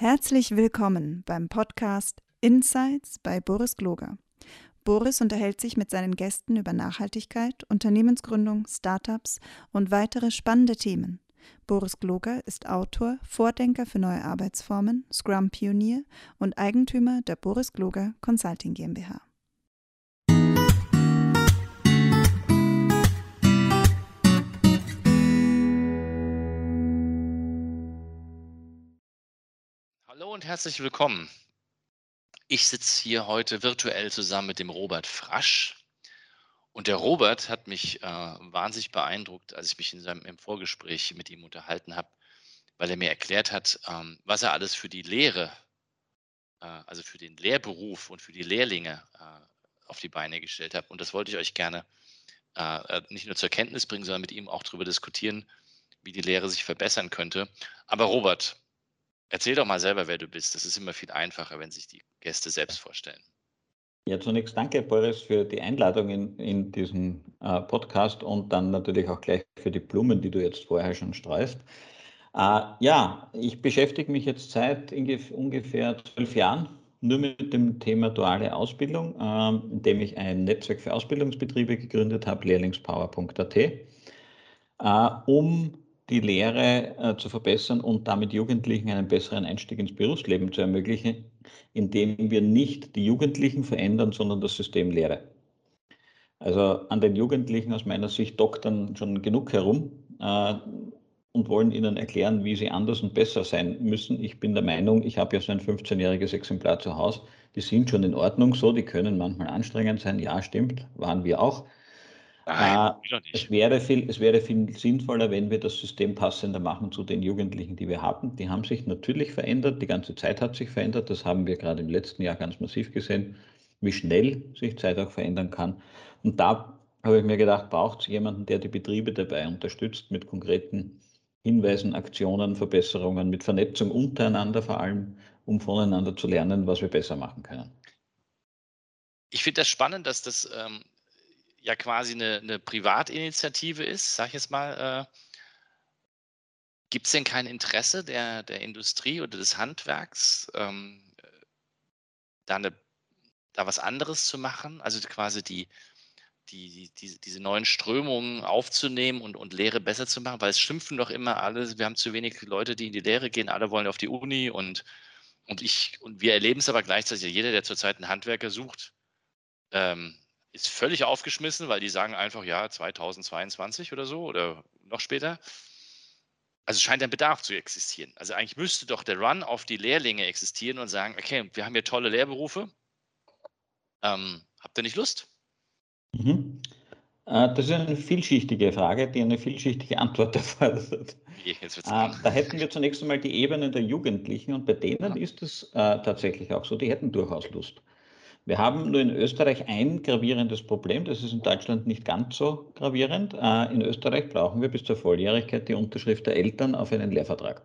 Herzlich willkommen beim Podcast Insights bei Boris Gloger. Boris unterhält sich mit seinen Gästen über Nachhaltigkeit, Unternehmensgründung, Startups und weitere spannende Themen. Boris Gloger ist Autor, Vordenker für neue Arbeitsformen, Scrum-Pionier und Eigentümer der Boris Gloger Consulting GmbH. Hallo und herzlich willkommen. Ich sitze hier heute virtuell zusammen mit dem Robert Frasch. Und der Robert hat mich wahnsinnig beeindruckt, als ich mich im Vorgespräch mit ihm unterhalten habe, weil er mir erklärt hat, was er alles für die Lehre, also für den Lehrberuf und für die Lehrlinge auf die Beine gestellt hat. Und das wollte ich euch gerne nicht nur zur Kenntnis bringen, sondern mit ihm auch darüber diskutieren, wie die Lehre sich verbessern könnte. Aber Robert, erzähl doch mal selber, wer du bist. Das ist immer viel einfacher, wenn sich die Gäste selbst vorstellen. Ja, zunächst danke, Boris, für die Einladung in diesen Podcast und dann natürlich auch gleich für die Blumen, die du jetzt vorher schon streust. Ja, ich beschäftige mich jetzt seit ungefähr 12 Jahren nur mit dem Thema duale Ausbildung, indem ich ein Netzwerk für Ausbildungsbetriebe gegründet habe, Lehrlingspower.at, um die Lehre zu verbessern und damit Jugendlichen einen besseren Einstieg ins Berufsleben zu ermöglichen, indem wir nicht die Jugendlichen verändern, sondern das System Lehre. Also an den Jugendlichen aus meiner Sicht doktern schon genug herum und wollen ihnen erklären, wie sie anders und besser sein müssen. Ich bin der Meinung, ich habe ja so ein 15-jähriges Exemplar zu Hause, die sind schon in Ordnung so, die können manchmal anstrengend sein, ja stimmt, waren wir auch. Nein, es wäre viel sinnvoller, wenn wir das System passender machen zu den Jugendlichen, die wir haben. Die haben sich natürlich verändert, die ganze Zeit hat sich verändert. Das haben wir gerade im letzten Jahr ganz massiv gesehen, wie schnell sich Zeit auch verändern kann. Und da habe ich mir gedacht, braucht es jemanden, der die Betriebe dabei unterstützt mit konkreten Hinweisen, Aktionen, Verbesserungen, mit Vernetzung untereinander vor allem, um voneinander zu lernen, was wir besser machen können. Ich finde das spannend, dass das ja quasi eine Privatinitiative ist, sag ich jetzt mal. Gibt es denn kein Interesse der Industrie oder des Handwerks, da was anderes zu machen? Also quasi diese neuen Strömungen aufzunehmen und Lehre besser zu machen, weil es schimpfen doch immer alle, wir haben zu wenig Leute, die in die Lehre gehen, alle wollen auf die Uni und wir erleben es aber gleichzeitig, jeder, der zurzeit einen Handwerker sucht, ist völlig aufgeschmissen, weil die sagen einfach, ja, 2022 oder so oder noch später. Also scheint ein Bedarf zu existieren. Also eigentlich müsste doch der Run auf die Lehrlinge existieren und sagen, okay, wir haben hier tolle Lehrberufe. Habt ihr nicht Lust? Mhm. Das ist eine vielschichtige Frage, die eine vielschichtige Antwort erfordert. Da hätten wir zunächst einmal die Ebene der Jugendlichen und bei denen ist es tatsächlich auch so, die hätten durchaus Lust. Wir haben nur in Österreich ein gravierendes Problem, das ist in Deutschland nicht ganz so gravierend. In Österreich brauchen wir bis zur Volljährigkeit die Unterschrift der Eltern auf einen Lehrvertrag.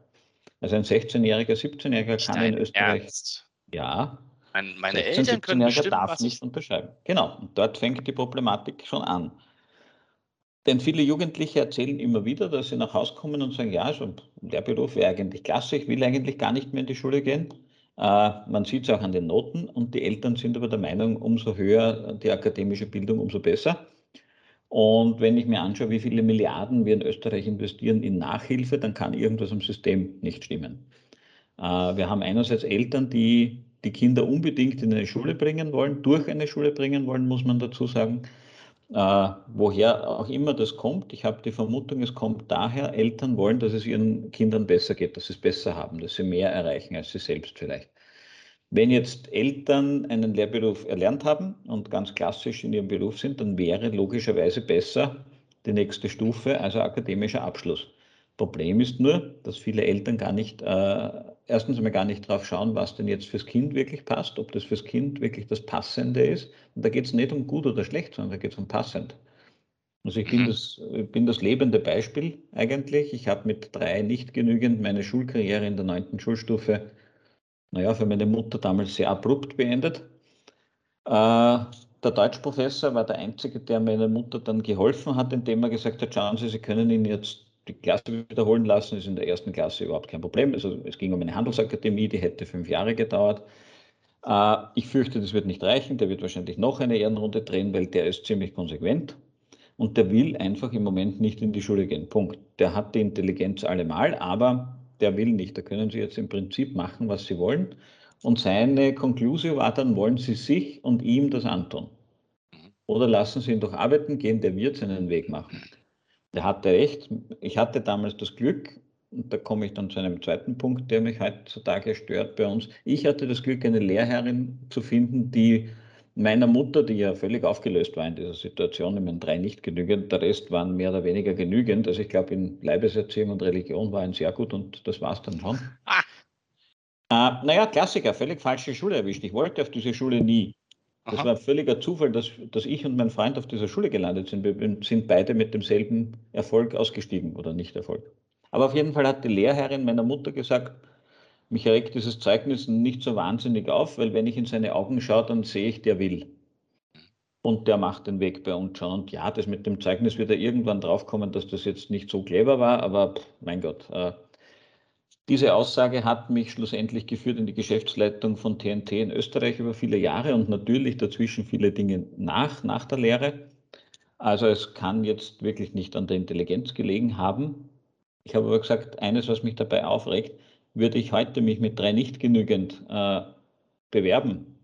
Also ein 16-Jähriger, 17-Jähriger kann in Österreich... Ernst? Ja, meine 16-, Eltern können 17-Jähriger darf nicht unterschreiben. Genau, und dort fängt die Problematik schon an. Denn viele Jugendliche erzählen immer wieder, dass sie nach Hause kommen und sagen, ja, so ein Lehrberuf wäre eigentlich klasse, ich will eigentlich gar nicht mehr in die Schule gehen. Man sieht es auch an den Noten und die Eltern sind aber der Meinung, umso höher die akademische Bildung, umso besser. Und wenn ich mir anschaue, wie viele Milliarden wir in Österreich investieren in Nachhilfe, dann kann irgendwas am System nicht stimmen. Wir haben einerseits Eltern, die die Kinder unbedingt in eine Schule bringen wollen, durch eine Schule bringen wollen, muss man dazu sagen. Woher auch immer das kommt, ich habe die Vermutung, es kommt daher, Eltern wollen, dass es ihren Kindern besser geht, dass sie es besser haben, dass sie mehr erreichen als sie selbst vielleicht. Wenn jetzt Eltern einen Lehrberuf erlernt haben und ganz klassisch in ihrem Beruf sind, dann wäre logischerweise besser die nächste Stufe, also akademischer Abschluss. Problem ist nur, dass viele Eltern gar nicht, erstens einmal gar nicht drauf schauen, was denn jetzt fürs Kind wirklich passt, ob das fürs Kind wirklich das Passende ist. Und da geht es nicht um gut oder schlecht, sondern da geht es um passend. Also ich bin das lebende Beispiel eigentlich. Ich habe mit 3 nicht genügend meine Schulkarriere in der 9. Schulstufe, naja, für meine Mutter damals sehr abrupt beendet. Der Deutschprofessor war der Einzige, der meiner Mutter dann geholfen hat, indem er gesagt hat, schauen Sie, Sie können ihn jetzt die Klasse wiederholen lassen, ist in der ersten Klasse überhaupt kein Problem. Also es ging um eine Handelsakademie, die hätte 5 Jahre gedauert. Ich fürchte, das wird nicht reichen. Der wird wahrscheinlich noch eine Ehrenrunde drehen, weil der ist ziemlich konsequent. Und der will einfach im Moment nicht in die Schule gehen. Punkt. Der hat die Intelligenz allemal, aber der will nicht. Da können Sie jetzt im Prinzip machen, was Sie wollen. Und seine Konklusio war dann, wollen Sie sich und ihm das antun. Oder lassen Sie ihn doch arbeiten gehen, der wird seinen Weg machen. Der hatte recht. Ich hatte damals das Glück, und da komme ich dann zu einem zweiten Punkt, der mich heutzutage stört bei uns. Ich hatte das Glück, eine Lehrherrin zu finden, die meiner Mutter, die ja völlig aufgelöst war in dieser Situation, ich meine 3 nicht genügend, der Rest waren mehr oder weniger genügend. Also ich glaube, in Leibeserziehung und Religion war ein sehr gut und das war es dann schon. Naja, Klassiker, völlig falsche Schule erwischt. Ich wollte auf diese Schule nie. Das war ein völliger Zufall, dass ich und mein Freund auf dieser Schule gelandet sind. Wir sind beide mit demselben Erfolg ausgestiegen oder nicht Erfolg. Aber auf jeden Fall hat die Lehrherrin meiner Mutter gesagt, mich regt dieses Zeugnis nicht so wahnsinnig auf, weil wenn ich in seine Augen schaue, dann sehe ich, der will. Und der macht den Weg bei uns schon. Und ja, das mit dem Zeugnis wird er irgendwann draufkommen, dass das jetzt nicht so clever war, aber mein Gott. Diese Aussage hat mich schlussendlich geführt in die Geschäftsleitung von TNT in Österreich über viele Jahre und natürlich dazwischen viele Dinge nach der Lehre. Also es kann jetzt wirklich nicht an der Intelligenz gelegen haben. Ich habe aber gesagt, eines, was mich dabei aufregt, würde ich heute mich mit 3 nicht genügend bewerben,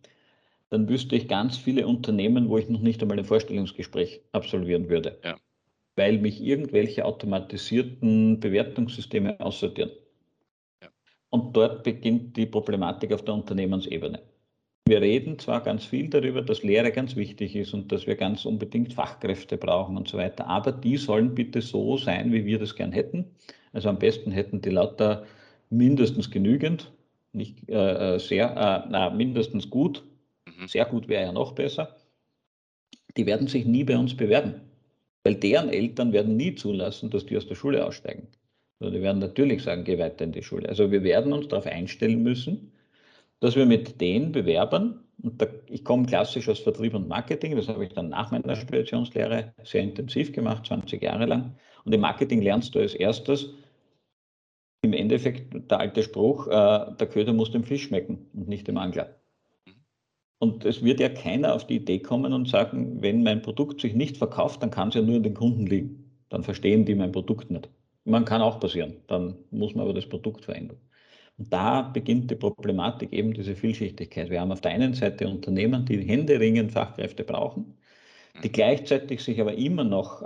dann wüsste ich ganz viele Unternehmen, wo ich noch nicht einmal ein Vorstellungsgespräch absolvieren würde, ja. Weil mich irgendwelche automatisierten Bewertungssysteme aussortieren. Ja. Und dort beginnt die Problematik auf der Unternehmensebene. Wir reden zwar ganz viel darüber, dass Lehre ganz wichtig ist und dass wir ganz unbedingt Fachkräfte brauchen und so weiter, aber die sollen bitte so sein, wie wir das gern hätten. Also am besten hätten die lauter mindestens genügend, nicht mindestens gut, sehr gut wäre ja noch besser, die werden sich nie bei uns bewerben, weil deren Eltern werden nie zulassen, dass die aus der Schule aussteigen. Also die werden natürlich sagen, geh weiter in die Schule. Also wir werden uns darauf einstellen müssen, dass wir mit den Bewerbern, und ich komme klassisch aus Vertrieb und Marketing, das habe ich dann nach meiner Speditionslehre sehr intensiv gemacht, 20 Jahre lang, und im Marketing lernst du als erstes, im Endeffekt der alte Spruch, der Köder muss dem Fisch schmecken und nicht dem Angler. Und es wird ja keiner auf die Idee kommen und sagen, wenn mein Produkt sich nicht verkauft, dann kann es ja nur an den Kunden liegen. Dann verstehen die mein Produkt nicht. Man kann auch passieren, dann muss man aber das Produkt verändern. Und da beginnt die Problematik, eben diese Vielschichtigkeit. Wir haben auf der einen Seite Unternehmen, die händeringend Fachkräfte brauchen, die gleichzeitig sich aber immer noch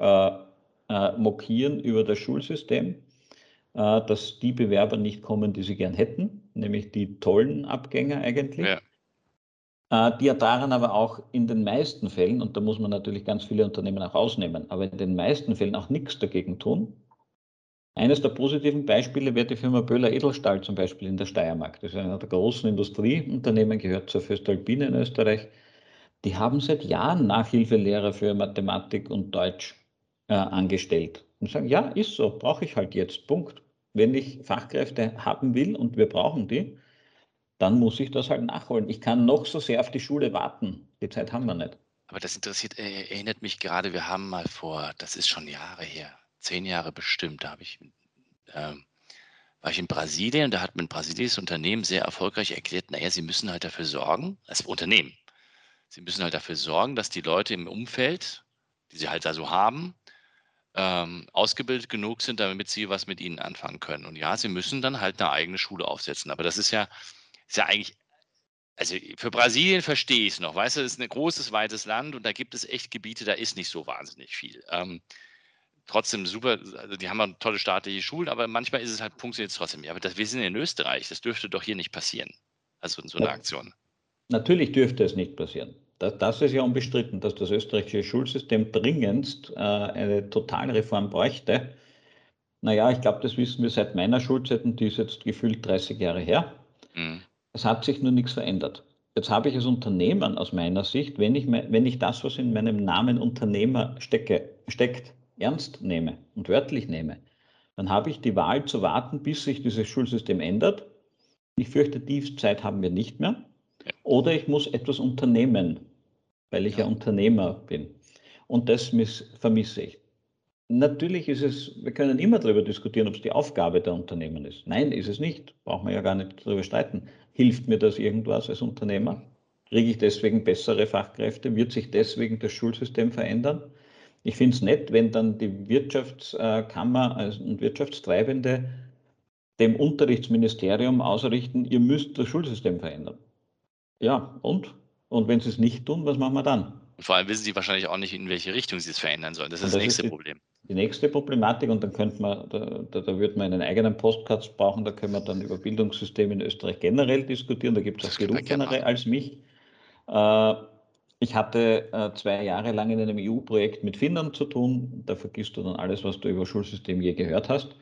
mokieren über das Schulsystem, dass die Bewerber nicht kommen, die sie gern hätten, nämlich die tollen Abgänger eigentlich, ja. Die ja daran aber auch in den meisten Fällen, und da muss man natürlich ganz viele Unternehmen auch rausnehmen, aber in den meisten Fällen auch nichts dagegen tun. Eines der positiven Beispiele wäre die Firma Böhler Edelstahl zum Beispiel in der Steiermark. Das ist einer der großen Industrieunternehmen, gehört zur Voestalpine in Österreich. Die haben seit Jahren Nachhilfelehrer für Mathematik und Deutsch angestellt. Und sagen, ja, ist so, brauche ich halt jetzt, Punkt. Wenn ich Fachkräfte haben will und wir brauchen die, dann muss ich das halt nachholen. Ich kann noch so sehr auf die Schule warten. Die Zeit haben wir nicht. Aber das erinnert mich gerade, wir haben mal das ist schon Jahre her, 10 Jahre bestimmt, da war ich in Brasilien und da hat mir ein brasilianisches Unternehmen sehr erfolgreich erklärt, naja, sie müssen halt dafür sorgen, das Unternehmen, sie müssen halt dafür sorgen, dass die Leute im Umfeld, die sie halt da so haben, ausgebildet genug sind, damit sie was mit ihnen anfangen können. Und ja, sie müssen dann halt eine eigene Schule aufsetzen. Aber das ist ja eigentlich, also für Brasilien verstehe ich es noch, weißt du, es ist ein großes, weites Land und da gibt es echt Gebiete, da ist nicht so wahnsinnig viel. Trotzdem super, also die haben ja tolle staatliche Schulen, aber manchmal ist es halt, funktioniert es trotzdem nicht. Aber wir sind in Österreich, das dürfte doch hier nicht passieren, also in so einer Aktion. Natürlich dürfte es nicht passieren. Das ist ja unbestritten, dass das österreichische Schulsystem dringendst eine Totalreform bräuchte. Naja, ich glaube, das wissen wir seit meiner Schulzeit und die ist jetzt gefühlt 30 Jahre her. Mhm. Es hat sich nur nichts verändert. Jetzt habe ich als Unternehmer aus meiner Sicht, wenn ich das, was in meinem Namen Unternehmer steckt, ernst nehme und wörtlich nehme, dann habe ich die Wahl zu warten, bis sich dieses Schulsystem ändert. Ich fürchte, die Zeit haben wir nicht mehr. Oder ich muss etwas unternehmen, weil ich ja Unternehmer bin. Und das vermisse ich. Natürlich ist es, wir können immer darüber diskutieren, ob es die Aufgabe der Unternehmen ist. Nein, ist es nicht. Brauchen wir ja gar nicht darüber streiten. Hilft mir das irgendwas als Unternehmer? Kriege ich deswegen bessere Fachkräfte? Wird sich deswegen das Schulsystem verändern? Ich finde es nett, wenn dann die Wirtschaftskammer und Wirtschaftstreibende dem Unterrichtsministerium ausrichten, ihr müsst das Schulsystem verändern. Ja, und? Und wenn sie es nicht tun, was machen wir dann? Und vor allem wissen sie wahrscheinlich auch nicht, in welche Richtung sie es verändern sollen. Das ist das nächste Problem. Die nächste Problematik, und dann könnte man, da würde man einen eigenen Podcast brauchen, da können wir dann über Bildungssysteme in Österreich generell diskutieren, da gibt es auch Berufenere als mich. Ich hatte 2 Jahre lang in einem EU-Projekt mit Finnland zu tun, da vergisst du dann alles, was du über Schulsystem je gehört hast.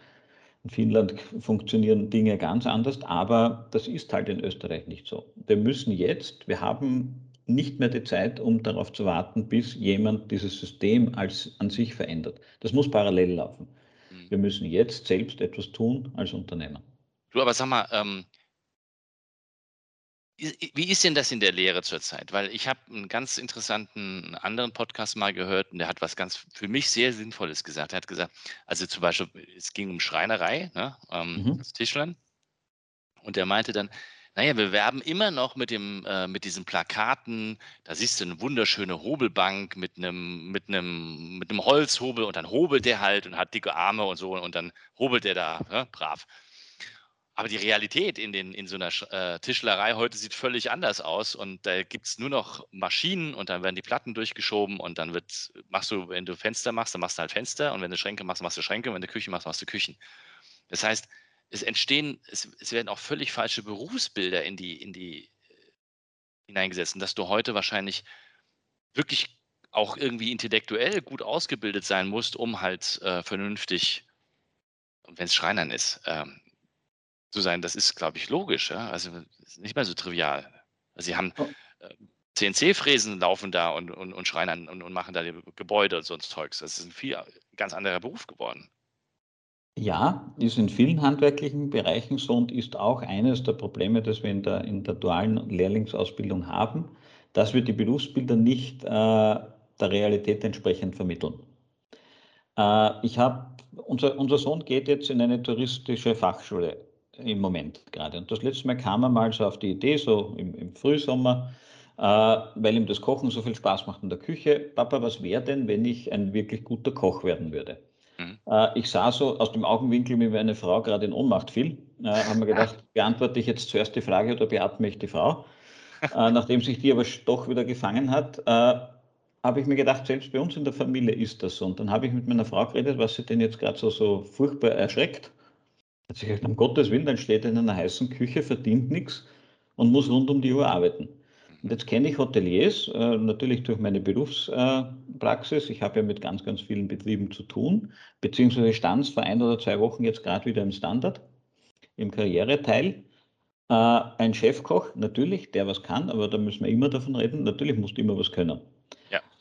In Finnland funktionieren Dinge ganz anders, aber das ist halt in Österreich nicht so. Wir haben nicht mehr die Zeit, um darauf zu warten, bis jemand dieses System an sich verändert. Das muss parallel laufen. Wir müssen jetzt selbst etwas tun als Unternehmer. Du, aber sag mal, wie ist denn das in der Lehre zurzeit? Weil ich habe einen ganz interessanten anderen Podcast mal gehört und der hat was ganz für mich sehr Sinnvolles gesagt. Er hat gesagt, also zum Beispiel, es ging um Schreinerei, ne, das Tischlein. Und er meinte dann, naja, wir werben immer noch mit diesen Plakaten, da siehst du eine wunderschöne Hobelbank mit einem Holzhobel und dann hobelt der halt und hat dicke Arme und so und dann hobelt der da, ne, brav. Aber die Realität in so einer Tischlerei heute sieht völlig anders aus und da gibt es nur noch Maschinen und dann werden die Platten durchgeschoben und dann wenn du Fenster machst, dann machst du halt Fenster und wenn du Schränke machst, machst du Schränke und wenn du Küche machst, machst du Küchen. Das heißt, es werden auch völlig falsche Berufsbilder in die hineingesetzt. Und dass du heute wahrscheinlich wirklich auch irgendwie intellektuell gut ausgebildet sein musst, um halt vernünftig, wenn es Schreinern ist, zu sein. Das ist, glaube ich, logisch. Ja? Also ist nicht mehr so trivial. Also sie haben CNC-Fräsen laufen da und Schreinern und machen da die Gebäude und so ein Zeugs. Das ist ein ganz anderer Beruf geworden. Ja, ist in vielen handwerklichen Bereichen so und ist auch eines der Probleme, das wir in der dualen Lehrlingsausbildung haben, dass wir die Berufsbilder nicht der Realität entsprechend vermitteln. Unser Sohn geht jetzt in eine touristische Fachschule im Moment gerade. Und das letzte Mal kam er mal so auf die Idee, so im Frühsommer, weil ihm das Kochen so viel Spaß macht in der Küche. Papa, was wäre denn, wenn ich ein wirklich guter Koch werden würde? Ich sah so aus dem Augenwinkel, wie eine Frau gerade in Ohnmacht fiel. Haben wir gedacht, beantworte ich jetzt zuerst die Frage oder beatme ich die Frau? Nachdem sich die aber doch wieder gefangen hat, habe ich mir gedacht, selbst bei uns in der Familie ist das so. Und dann habe ich mit meiner Frau geredet, was sie denn jetzt gerade so furchtbar erschreckt. Hat sie gesagt, um Gottes Willen, dann steht er in einer heißen Küche, verdient nichts und muss rund um die Uhr arbeiten. Und jetzt kenne ich Hoteliers, natürlich durch meine Berufspraxis. Ich habe ja mit ganz, ganz vielen Betrieben zu tun, beziehungsweise stand vor 1 oder 2 Wochen jetzt gerade wieder im Standard, im Karriereteil. Ein Chefkoch, natürlich, der was kann, aber da müssen wir immer davon reden, natürlich musst du immer was können.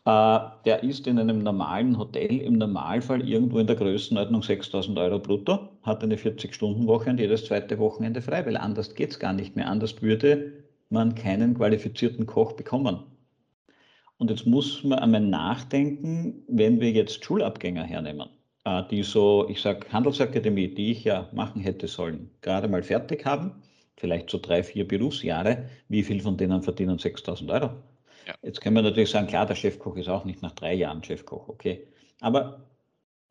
Ja. Der ist in einem normalen Hotel, im Normalfall irgendwo in der Größenordnung 6.000 Euro brutto, hat eine 40-Stunden-Woche und jedes zweite Wochenende frei, weil anders geht es gar nicht mehr, anders würde man keinen qualifizierten Koch bekommen. Und jetzt muss man einmal nachdenken, wenn wir jetzt Schulabgänger hernehmen, die so, ich sage, Handelsakademie, die ich ja machen hätte sollen, gerade mal fertig haben, vielleicht so 3, 4 Berufsjahre, wie viel von denen verdienen 6.000 Euro? Ja. Jetzt können wir natürlich sagen, klar, der Chefkoch ist auch nicht nach 3 Jahren Chefkoch, okay. Aber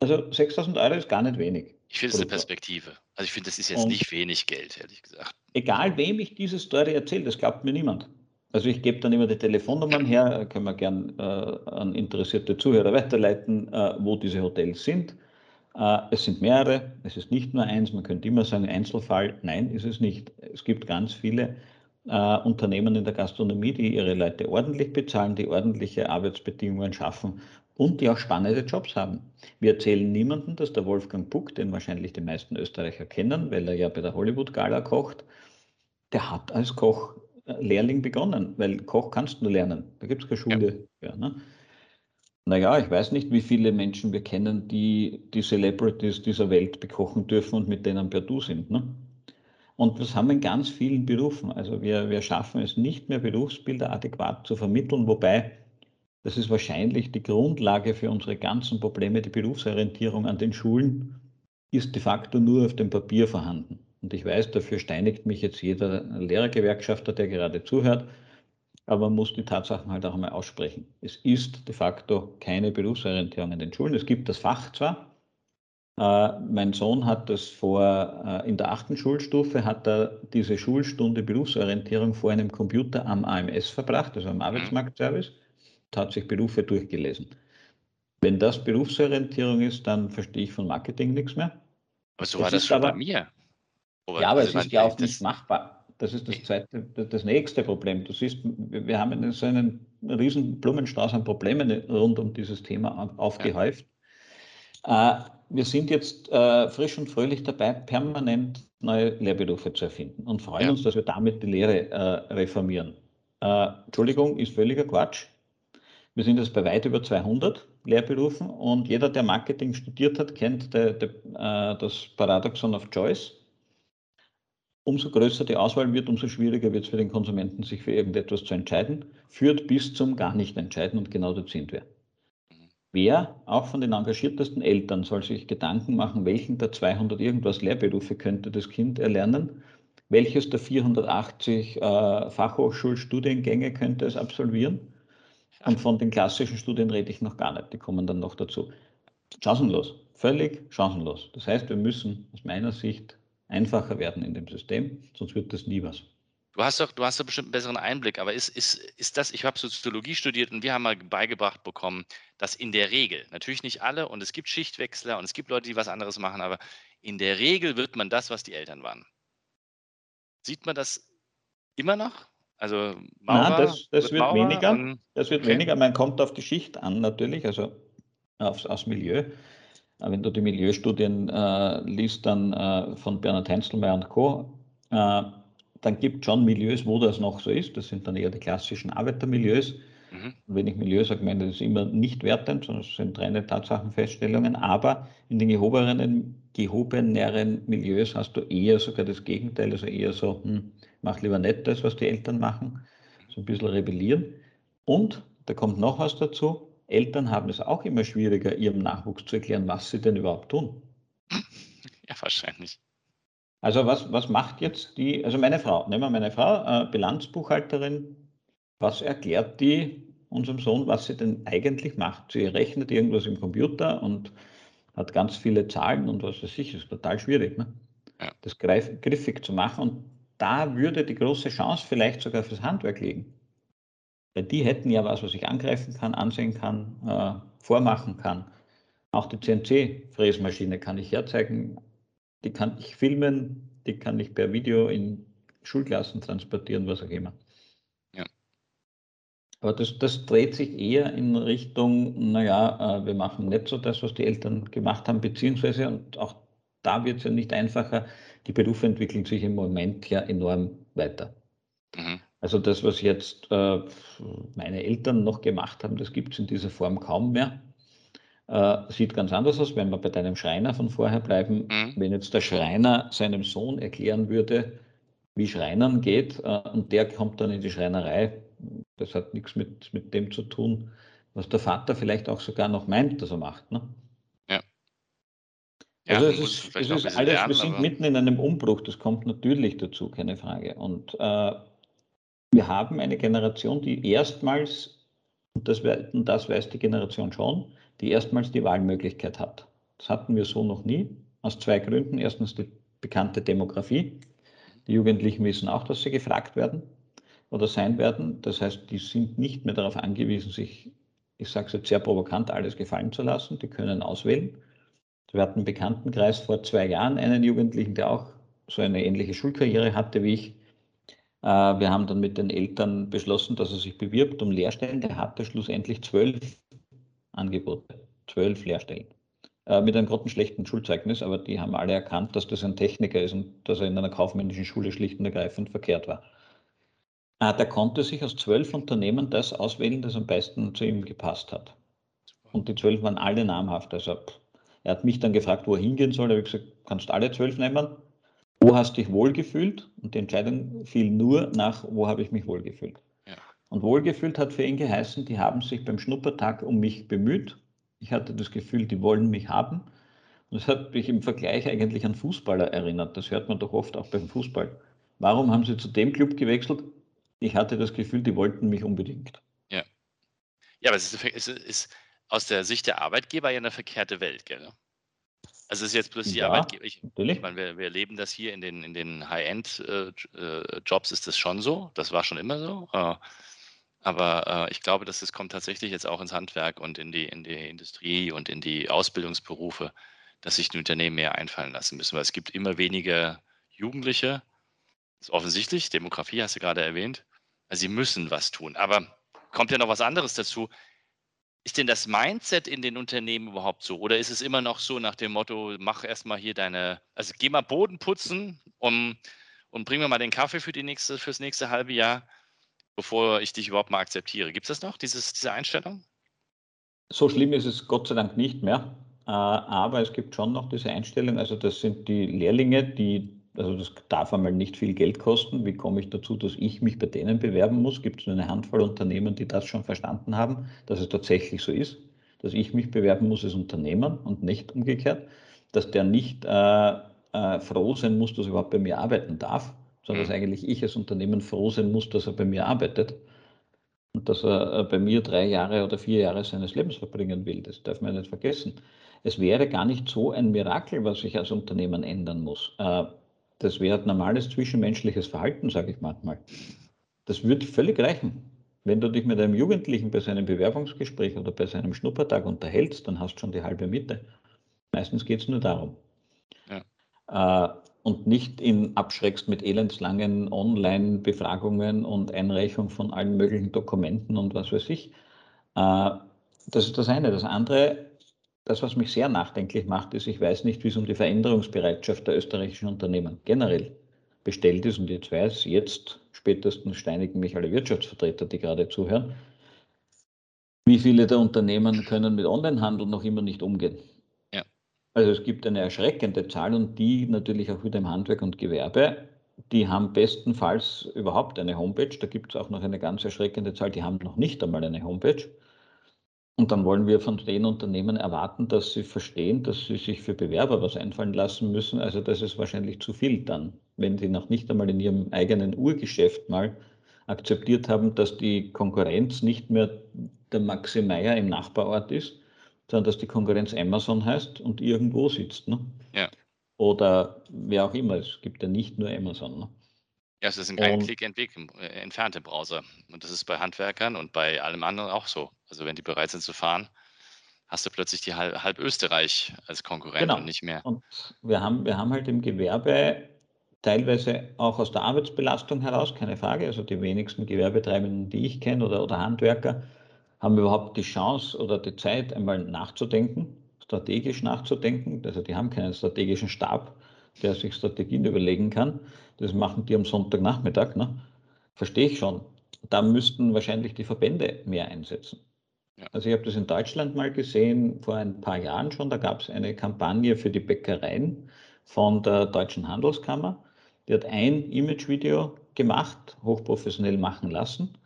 also 6.000 Euro ist gar nicht wenig. Ich finde es eine Perspektive. Also ich finde, das ist jetzt nicht wenig Geld, ehrlich gesagt. Egal, wem ich diese Story erzähle, das glaubt mir niemand. Also ich gebe dann immer die Telefonnummern her, können wir gern an interessierte Zuhörer weiterleiten, wo diese Hotels sind. Es sind mehrere, es ist nicht nur eins, man könnte immer sagen Einzelfall. Nein, ist es nicht. Es gibt ganz viele Unternehmen in der Gastronomie, die ihre Leute ordentlich bezahlen, die ordentliche Arbeitsbedingungen schaffen und die auch spannende Jobs haben. Wir erzählen niemandem, dass der Wolfgang Puck, den wahrscheinlich die meisten Österreicher kennen, weil er ja bei der Hollywood-Gala kocht, der hat als Koch Lehrling begonnen, weil Koch kannst du lernen, da gibt es keine Schule. Ja. Ja, ne? Naja, ich weiß nicht, wie viele Menschen wir kennen, die die Celebrities dieser Welt bekochen dürfen und mit denen per Du sind. Ne? Und das haben wir in ganz vielen Berufen. Also wir schaffen es nicht mehr, Berufsbilder adäquat zu vermitteln, wobei Das ist wahrscheinlich die Grundlage für unsere ganzen Probleme. Die Berufsorientierung an den Schulen ist de facto nur auf dem Papier vorhanden. Und ich weiß, dafür steinigt mich jetzt jeder Lehrergewerkschafter, der gerade zuhört. Aber man muss die Tatsachen halt auch einmal aussprechen. Es ist de facto keine Berufsorientierung an den Schulen. Es gibt das Fach zwar. Mein Sohn hat das in der 8. Schulstufe, hat er diese Schulstunde Berufsorientierung vor einem Computer am AMS verbracht, also am Arbeitsmarktservice, und hat sich Berufe durchgelesen. Wenn das Berufsorientierung ist, dann verstehe ich von Marketing nichts mehr. Aber so war das schon bei mir. Ja, aber es ist ja auch nicht machbar. Das ist das nächste Problem. Du siehst, wir haben so einen riesen Blumenstrauß an Problemen rund um dieses Thema aufgehäuft. Ja. Wir sind jetzt frisch und fröhlich dabei, permanent neue Lehrberufe zu erfinden und freuen uns, dass wir damit die Lehre reformieren. Entschuldigung, ist völliger Quatsch. Wir sind jetzt bei weit über 200 Lehrberufen und jeder, der Marketing studiert hat, kennt das Paradoxon of Choice. Umso größer die Auswahl wird, umso schwieriger wird es für den Konsumenten, sich für irgendetwas zu entscheiden. Führt bis zum gar nicht entscheiden und genau dort sind wir. Wer, auch von den engagiertesten Eltern, soll sich Gedanken machen, welchen der 200 irgendwas Lehrberufe könnte das Kind erlernen? Welches der 480 Fachhochschulstudiengänge könnte es absolvieren? Und von den klassischen Studien rede ich noch gar nicht, die kommen dann noch dazu. Chancenlos, völlig chancenlos. Das heißt, wir müssen aus meiner Sicht einfacher werden in dem System, sonst wird das nie was. Du hast doch bestimmt einen besseren Einblick, aber ist das, ich habe Soziologie studiert und wir haben mal beigebracht bekommen, dass in der Regel, natürlich nicht alle und es gibt Schichtwechsler und es gibt Leute, die was anderes machen, aber in der Regel wird man das, was die Eltern waren. Sieht man das immer noch? Also Maurer, das wird weniger. Das wird weniger, man kommt auf die Schicht an natürlich, also aufs Milieu. Wenn du die Milieustudien liest, dann von Bernhard Hänselmeier und Co., dann gibt es schon Milieus, wo das noch so ist. Das sind dann eher die klassischen Arbeitermilieus. Mhm. Wenn ich Milieu sage, meine ich das immer nicht wertend, sondern es sind reine Tatsachenfeststellungen. Aber in den gehobeneren Milieus hast du eher sogar das Gegenteil, also eher so, mach lieber nicht das, was die Eltern machen, so ein bisschen rebellieren. Und da kommt noch was dazu, Eltern haben es auch immer schwieriger, ihrem Nachwuchs zu erklären, was sie denn überhaupt tun. Ja, wahrscheinlich. Also was macht jetzt meine Frau, Bilanzbuchhalterin, was erklärt die unserem Sohn, was sie denn eigentlich macht? Sie rechnet irgendwas im Computer und hat ganz viele Zahlen und was weiß ich, ist total schwierig, ne? Ja. Das griffig zu machen und da würde die große Chance vielleicht sogar fürs Handwerk liegen. Weil die hätten ja was ich angreifen kann, ansehen kann, vormachen kann. Auch die CNC-Fräsmaschine kann ich herzeigen. Die kann ich filmen, die kann ich per Video in Schulklassen transportieren, was auch immer. Ja. Aber das dreht sich eher in Richtung, wir machen nicht so das, was die Eltern gemacht haben, beziehungsweise, und auch da wird es ja nicht einfacher, die Berufe entwickeln sich im Moment ja enorm weiter. Mhm. Also das, was jetzt meine Eltern noch gemacht haben, das gibt es in dieser Form kaum mehr. Sieht ganz anders aus, wenn wir bei deinem Schreiner von vorher bleiben. Mhm. Wenn jetzt der Schreiner seinem Sohn erklären würde, wie Schreinern geht, und der kommt dann in die Schreinerei, das hat nichts mit dem zu tun, was der Vater vielleicht auch sogar noch meint, dass er macht. Ne? Ja. Also wir sind mitten in einem Umbruch, das kommt natürlich dazu, keine Frage. Und wir haben eine Generation, die erstmals, und das weiß die Generation schon, die erstmals die Wahlmöglichkeit hat. Das hatten wir so noch nie, aus zwei Gründen. Erstens die bekannte Demografie. Die Jugendlichen wissen auch, dass sie gefragt werden oder sein werden. Das heißt, die sind nicht mehr darauf angewiesen, sich, ich sage es jetzt sehr provokant, alles gefallen zu lassen. Die können auswählen. Wir hatten im Bekanntenkreis vor 2 Jahren einen Jugendlichen, der auch so eine ähnliche Schulkarriere hatte wie ich. Wir haben dann mit den Eltern beschlossen, dass er sich bewirbt um Lehrstellen. Der hatte schlussendlich 12 Angebote, 12 Lehrstellen. Mit einem grottenschlechten Schulzeugnis, aber die haben alle erkannt, dass das ein Techniker ist und dass er in einer kaufmännischen Schule schlicht und ergreifend verkehrt war. Der konnte sich aus 12 Unternehmen das auswählen, das am besten zu ihm gepasst hat. Und die 12 waren alle namhaft. Also, er hat mich dann gefragt, wo er hingehen soll. Da habe ich gesagt, kannst alle 12 nehmen? Wo hast dich wohlgefühlt? Und die Entscheidung fiel nur nach, wo habe ich mich wohlgefühlt. Und wohlgefühlt hat für ihn geheißen, die haben sich beim Schnuppertag um mich bemüht. Ich hatte das Gefühl, die wollen mich haben. Und das hat mich im Vergleich eigentlich an Fußballer erinnert. Das hört man doch oft auch beim Fußball. Warum haben sie zu dem Club gewechselt? Ich hatte das Gefühl, die wollten mich unbedingt. Ja, ja, aber es ist aus der Sicht der Arbeitgeber ja eine verkehrte Welt, gell? Also es ist jetzt bloß die Arbeitgeber. Ich meine, wir erleben das hier in den High-End-Jobs ist das schon so. Das war schon immer so. Aber ich glaube, dass das kommt tatsächlich jetzt auch ins Handwerk und in die Industrie und in die Ausbildungsberufe, dass sich die Unternehmen mehr einfallen lassen müssen. Weil es gibt immer weniger Jugendliche. Das ist offensichtlich. Demografie hast du gerade erwähnt. Also sie müssen was tun. Aber kommt ja noch was anderes dazu. Ist denn das Mindset in den Unternehmen überhaupt so? Oder ist es immer noch so nach dem Motto, mach erstmal hier also geh mal Boden putzen und bring mir mal den Kaffee für fürs nächste halbe Jahr, bevor ich dich überhaupt mal akzeptiere. Gibt es das noch, diese Einstellung? So schlimm ist es Gott sei Dank nicht mehr. Aber es gibt schon noch diese Einstellung. Also das sind die Lehrlinge, also das darf einmal nicht viel Geld kosten. Wie komme ich dazu, dass ich mich bei denen bewerben muss? Gibt es nur eine Handvoll Unternehmen, die das schon verstanden haben, dass es tatsächlich so ist, dass ich mich bewerben muss als Unternehmen und nicht umgekehrt, dass der nicht froh sein muss, dass er überhaupt bei mir arbeiten darf, sondern dass eigentlich ich als Unternehmen froh sein muss, dass er bei mir arbeitet und dass er bei mir 3 Jahre oder 4 Jahre seines Lebens verbringen will. Das darf man nicht vergessen. Es wäre gar nicht so ein Mirakel, was ich als Unternehmen ändern muss. Das wäre normales zwischenmenschliches Verhalten, sage ich manchmal. Das würde völlig reichen. Wenn du dich mit einem Jugendlichen bei seinem Bewerbungsgespräch oder bei seinem Schnuppertag unterhältst, dann hast du schon die halbe Miete. Meistens geht es nur darum. Ja. Und nicht ihn abschreckst mit elendslangen Online-Befragungen und Einreichung von allen möglichen Dokumenten und was weiß ich. Das ist das eine. Das andere, das, was mich sehr nachdenklich macht, ist, ich weiß nicht, wie es um die Veränderungsbereitschaft der österreichischen Unternehmen generell bestellt ist. Und jetzt weiß, spätestens steinigen mich alle Wirtschaftsvertreter, die gerade zuhören, wie viele der Unternehmen können mit Onlinehandel noch immer nicht umgehen. Ja. Also es gibt eine erschreckende Zahl und die natürlich auch wieder im Handwerk und Gewerbe, die haben bestenfalls überhaupt eine Homepage. Da gibt es auch noch eine ganz erschreckende Zahl, die haben noch nicht einmal eine Homepage. Und dann wollen wir von den Unternehmen erwarten, dass sie verstehen, dass sie sich für Bewerber was einfallen lassen müssen. Also das ist wahrscheinlich zu viel dann, wenn sie noch nicht einmal in ihrem eigenen Urgeschäft mal akzeptiert haben, dass die Konkurrenz nicht mehr der Maxi Meier im Nachbarort ist, sondern dass die Konkurrenz Amazon heißt und irgendwo sitzt. Ne? Ja. Oder wer auch immer. Es gibt ja nicht nur Amazon. Ne? Ja, es sind kein Klick entfernte Browser. Und das ist bei Handwerkern und bei allem anderen auch so. Also wenn die bereit sind zu fahren, hast du plötzlich die halb Österreich als Konkurrent genau. Und nicht mehr. Und wir haben halt im Gewerbe teilweise auch aus der Arbeitsbelastung heraus, keine Frage, also die wenigsten Gewerbetreibenden, die ich kenne oder Handwerker, haben überhaupt die Chance oder die Zeit, einmal nachzudenken, strategisch nachzudenken. Also die haben keinen strategischen Stab, der sich Strategien überlegen kann. Das machen die am Sonntagnachmittag, ne? Verstehe ich schon. Da müssten wahrscheinlich die Verbände mehr einsetzen. Ja. Also ich habe das in Deutschland mal gesehen, vor ein paar Jahren schon, da gab es eine Kampagne für die Bäckereien von der Deutschen Handelskammer. Die hat ein Imagevideo gemacht, hochprofessionell machen lassen,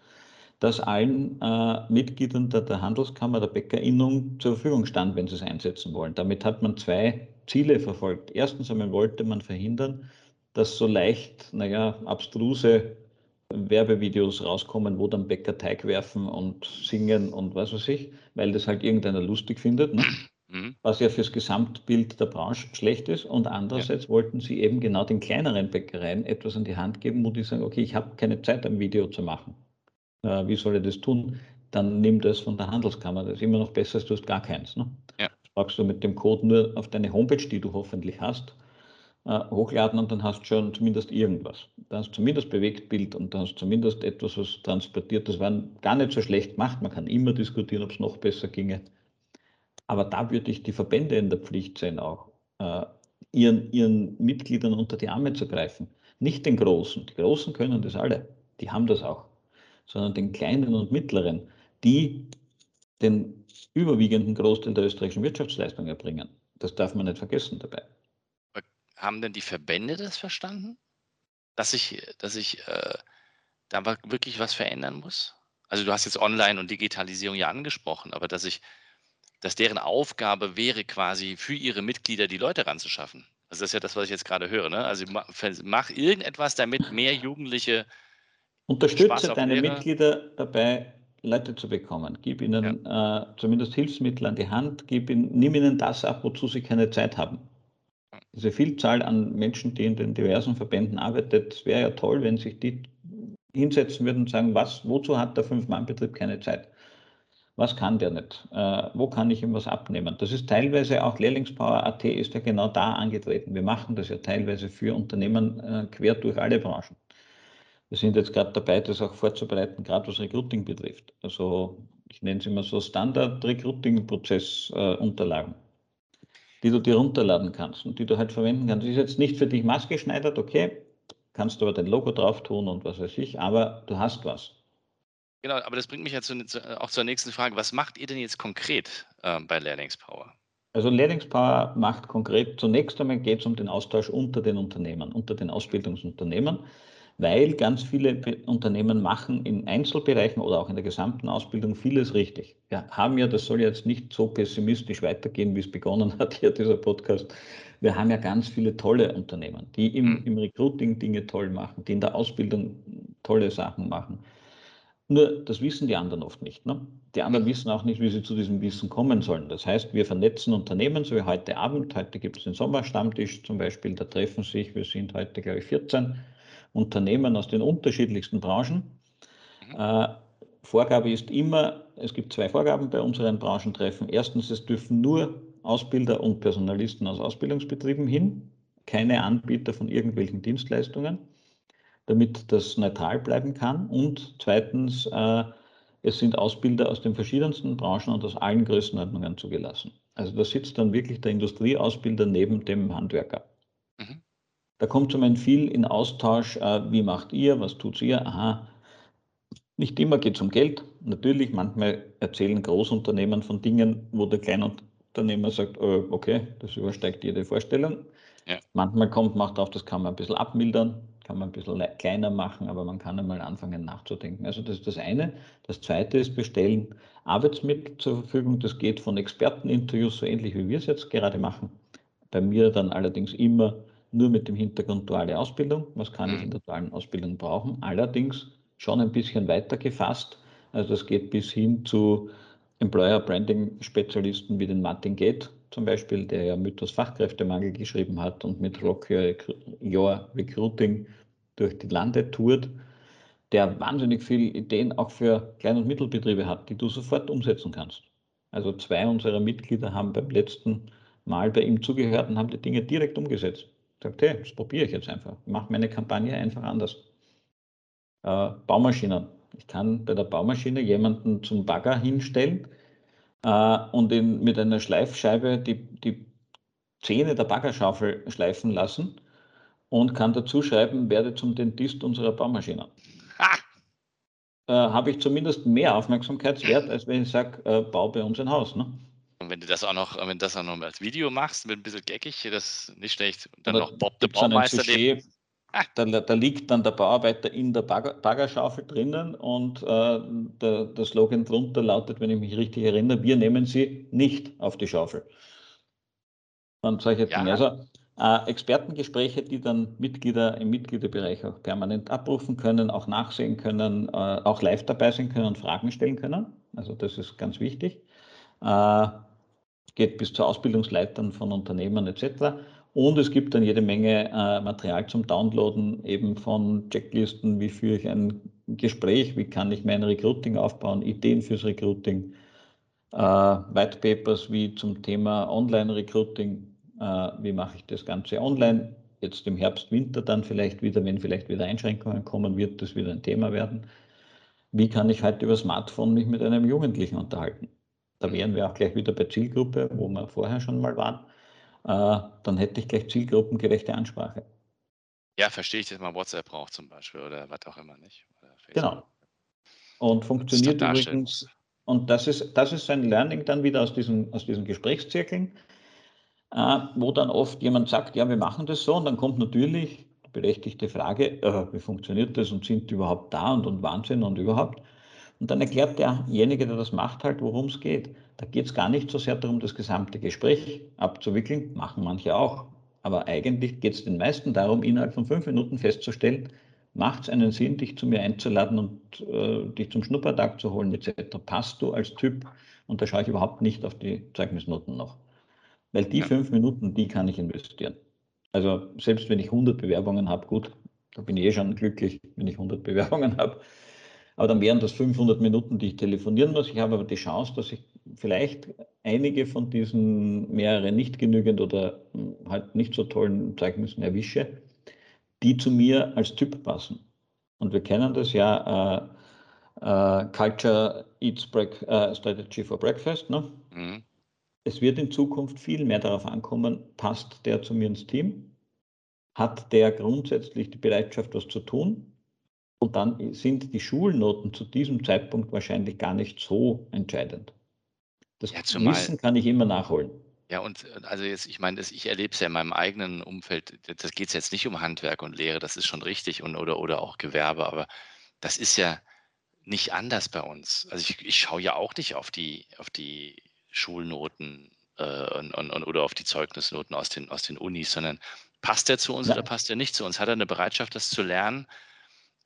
das allen Mitgliedern der Handelskammer, der Bäckerinnung zur Verfügung stand, wenn sie es einsetzen wollen. Damit hat man 2 Ziele verfolgt. Erstens einmal wollte man verhindern, dass so leicht, abstruse Werbevideos rauskommen, wo dann Bäcker Teig werfen und singen und was weiß ich, weil das halt irgendeiner lustig findet, ne? Was ja fürs Gesamtbild der Branche schlecht ist. Und andererseits wollten sie eben genau den kleineren Bäckereien etwas an die Hand geben, wo die sagen, okay, ich habe keine Zeit, ein Video zu machen. Wie soll ich das tun? Dann nimm das von der Handelskammer. Das ist immer noch besser, als du hast gar keins. Ne? Ja. Brauchst du mit dem Code nur auf deine Homepage, die du hoffentlich hast, hochladen und dann hast du schon zumindest irgendwas. Dann hast du zumindest Bewegtbild und dann hast du zumindest etwas, was transportiert. Das war gar nicht so schlecht gemacht. Man kann immer diskutieren, ob es noch besser ginge. Aber da würde ich die Verbände in der Pflicht sehen, auch ihren Mitgliedern unter die Arme zu greifen. Nicht den Großen. Die Großen können das alle. Die haben das auch. Sondern den Kleinen und Mittleren, die den überwiegenden Großteil der österreichischen Wirtschaftsleistung erbringen. Das darf man nicht vergessen dabei. Haben denn die Verbände das verstanden? Dass ich da wirklich was verändern muss? also du hast jetzt Online und Digitalisierung ja angesprochen, aber dass deren Aufgabe wäre, quasi für ihre Mitglieder die Leute ranzuschaffen. Also das ist ja das, was ich jetzt gerade höre. Ne? Also mach irgendetwas, damit mehr Jugendliche unterstütze deine Mitglieder dabei, Leute zu bekommen. Gib ihnen zumindest Hilfsmittel an die Hand, nimm ihnen das ab, wozu sie keine Zeit haben. Diese Vielzahl an Menschen, die in den diversen Verbänden arbeitet, es wäre ja toll, wenn sich die hinsetzen würden und sagen, wozu hat der 5-Mann-Betrieb keine Zeit? Was kann der nicht? Wo kann ich ihm was abnehmen? Das ist teilweise auch Lehrlingspower.at ist ja genau da angetreten. Wir machen das ja teilweise für Unternehmen quer durch alle Branchen. Wir sind jetzt gerade dabei, das auch vorzubereiten, gerade was Recruiting betrifft. Also ich nenne es immer so Standard-Recruiting-Prozess-Unterlagen, die du dir runterladen kannst und die du halt verwenden kannst. Das ist jetzt nicht für dich maßgeschneidert, okay, kannst du aber dein Logo drauf tun und was weiß ich, aber du hast was. Genau, aber das bringt mich ja auch zur nächsten Frage. Was macht ihr denn jetzt konkret bei Lehrlingspower? Also Lehrlingspower macht konkret, zunächst einmal geht es um den Austausch unter den Unternehmen, unter den Ausbildungsunternehmen, weil ganz viele Unternehmen machen in Einzelbereichen oder auch in der gesamten Ausbildung vieles richtig. Wir haben ja, das soll jetzt nicht so pessimistisch weitergehen, wie es begonnen hat hier, dieser Podcast. Wir haben ja ganz viele tolle Unternehmen, die im Recruiting Dinge toll machen, die in der Ausbildung tolle Sachen machen. Nur, das wissen die anderen oft nicht. Ne? Die anderen wissen auch nicht, wie sie zu diesem Wissen kommen sollen. Das heißt, wir vernetzen Unternehmen, so wie heute Abend. Heute gibt es den Sommerstammtisch zum Beispiel, da treffen sich, wir sind heute, glaube ich, 14 Unternehmen aus den unterschiedlichsten Branchen. Vorgabe ist immer, es gibt 2 Vorgaben bei unseren Branchentreffen. Erstens, es dürfen nur Ausbilder und Personalisten aus Ausbildungsbetrieben hin, keine Anbieter von irgendwelchen Dienstleistungen, damit das neutral bleiben kann. Und zweitens, es sind Ausbilder aus den verschiedensten Branchen und aus allen Größenordnungen zugelassen. Also da sitzt dann wirklich der Industrieausbilder neben dem Handwerker. Da kommt zum Beispiel viel in Austausch, wie macht ihr, was tut ihr, aha. Nicht immer geht es um Geld, natürlich, manchmal erzählen Großunternehmen von Dingen, wo der Kleinunternehmer sagt, okay, das übersteigt jede Vorstellung. Ja. Manchmal kommt man drauf, das kann man ein bisschen abmildern, kann man ein bisschen kleiner machen, aber man kann einmal anfangen nachzudenken. Also das ist das eine. Das zweite ist, wir stellen Arbeitsmittel zur Verfügung. Das geht von Experteninterviews, so ähnlich wie wir es jetzt gerade machen. Bei mir dann allerdings immer nur mit dem Hintergrund duale Ausbildung. Was kann ich in der dualen Ausbildung brauchen? Allerdings schon ein bisschen weiter gefasst. Also das geht bis hin zu Employer Branding Spezialisten wie den Martin Gate zum Beispiel, der ja Mythos Fachkräftemangel geschrieben hat und mit Rock Your Recruiting durch die Lande tourt, der wahnsinnig viele Ideen auch für Klein- und Mittelbetriebe hat, die du sofort umsetzen kannst. Also 2 unserer Mitglieder haben beim letzten Mal bei ihm zugehört und haben die Dinge direkt umgesetzt. Sagt, hey, das probiere ich jetzt einfach. Ich mache meine Kampagne einfach anders. Baumaschinen. Ich kann bei der Baumaschine jemanden zum Bagger hinstellen und ihn mit einer Schleifscheibe die Zähne der Baggerschaufel schleifen lassen und kann dazu schreiben, werde zum Dentist unserer Baumaschine. Habe ich zumindest mehr Aufmerksamkeitswert, als wenn ich sage, bau bei uns ein Haus. Ne? Und wenn du das auch noch, als Video machst, mit ein bisschen geckig, das ist nicht schlecht. Und dann noch Bob der Baumeister. Da liegt dann der Bauarbeiter in der Baggerschaufel drinnen und der Slogan drunter lautet, wenn ich mich richtig erinnere, wir nehmen sie nicht auf die Schaufel. Und solche Dinge. Also Expertengespräche, die dann Mitglieder im Mitgliederbereich auch permanent abrufen können, auch nachsehen können, auch live dabei sein können und Fragen stellen können. Also das ist ganz wichtig. Geht bis zu Ausbildungsleitern von Unternehmen etc. Und es gibt dann jede Menge Material zum Downloaden, eben von Checklisten, wie führe ich ein Gespräch, wie kann ich mein Recruiting aufbauen, Ideen fürs Recruiting, White Papers wie zum Thema Online-Recruiting, wie mache ich das Ganze online, jetzt im Herbst, Winter dann vielleicht wieder, wenn vielleicht wieder Einschränkungen kommen, wird das wieder ein Thema werden. Wie kann ich heute über Smartphone mich mit einem Jugendlichen unterhalten? Da wären wir auch gleich wieder bei Zielgruppe, wo wir vorher schon mal waren. Dann hätte ich gleich zielgruppengerechte Ansprache. Ja, verstehe ich, dass man WhatsApp braucht zum Beispiel oder was auch immer nicht. Oder genau. Und funktioniert übrigens, und das ist ein Learning dann wieder aus diesen Gesprächszirkeln, wo dann oft jemand sagt, ja, wir machen das so, und dann kommt natürlich die berechtigte Frage, wie funktioniert das und sind die überhaupt da und Wahnsinn und überhaupt. Und dann erklärt derjenige, der das macht, halt, worum es geht. Da geht es gar nicht so sehr darum, das gesamte Gespräch abzuwickeln, machen manche auch. Aber eigentlich geht es den meisten darum, innerhalb von 5 Minuten festzustellen, macht es einen Sinn, dich zu mir einzuladen und dich zum Schnuppertag zu holen etc. Passt du als Typ? Und da schaue ich überhaupt nicht auf die Zeugnisnoten noch. Weil die 5 Minuten, die kann ich investieren. Also selbst wenn ich 100 Bewerbungen habe, gut, da bin ich eh schon glücklich, wenn ich 100 Bewerbungen habe. Aber dann wären das 500 Minuten, die ich telefonieren muss. Ich habe aber die Chance, dass ich vielleicht einige von diesen mehrere nicht genügend oder halt nicht so tollen Zeugnissen erwische, die zu mir als Typ passen. Und wir kennen das ja, Culture Eats Strategy for Breakfast. Ne? Mhm. Es wird in Zukunft viel mehr darauf ankommen, passt der zu mir ins Team? Hat der grundsätzlich die Bereitschaft, was zu tun? Und dann sind die Schulnoten zu diesem Zeitpunkt wahrscheinlich gar nicht so entscheidend. Das Wissen kann ich immer nachholen. Ja, und also jetzt, ich meine, ich erlebe es ja in meinem eigenen Umfeld, das geht es jetzt nicht um Handwerk und Lehre, das ist schon richtig, und oder auch Gewerbe, aber das ist ja nicht anders bei uns. Also ich schaue ja auch nicht auf die Schulnoten oder auf die Zeugnisnoten aus den Unis, sondern passt der zu uns oder passt der nicht zu uns? Hat er eine Bereitschaft, das zu lernen?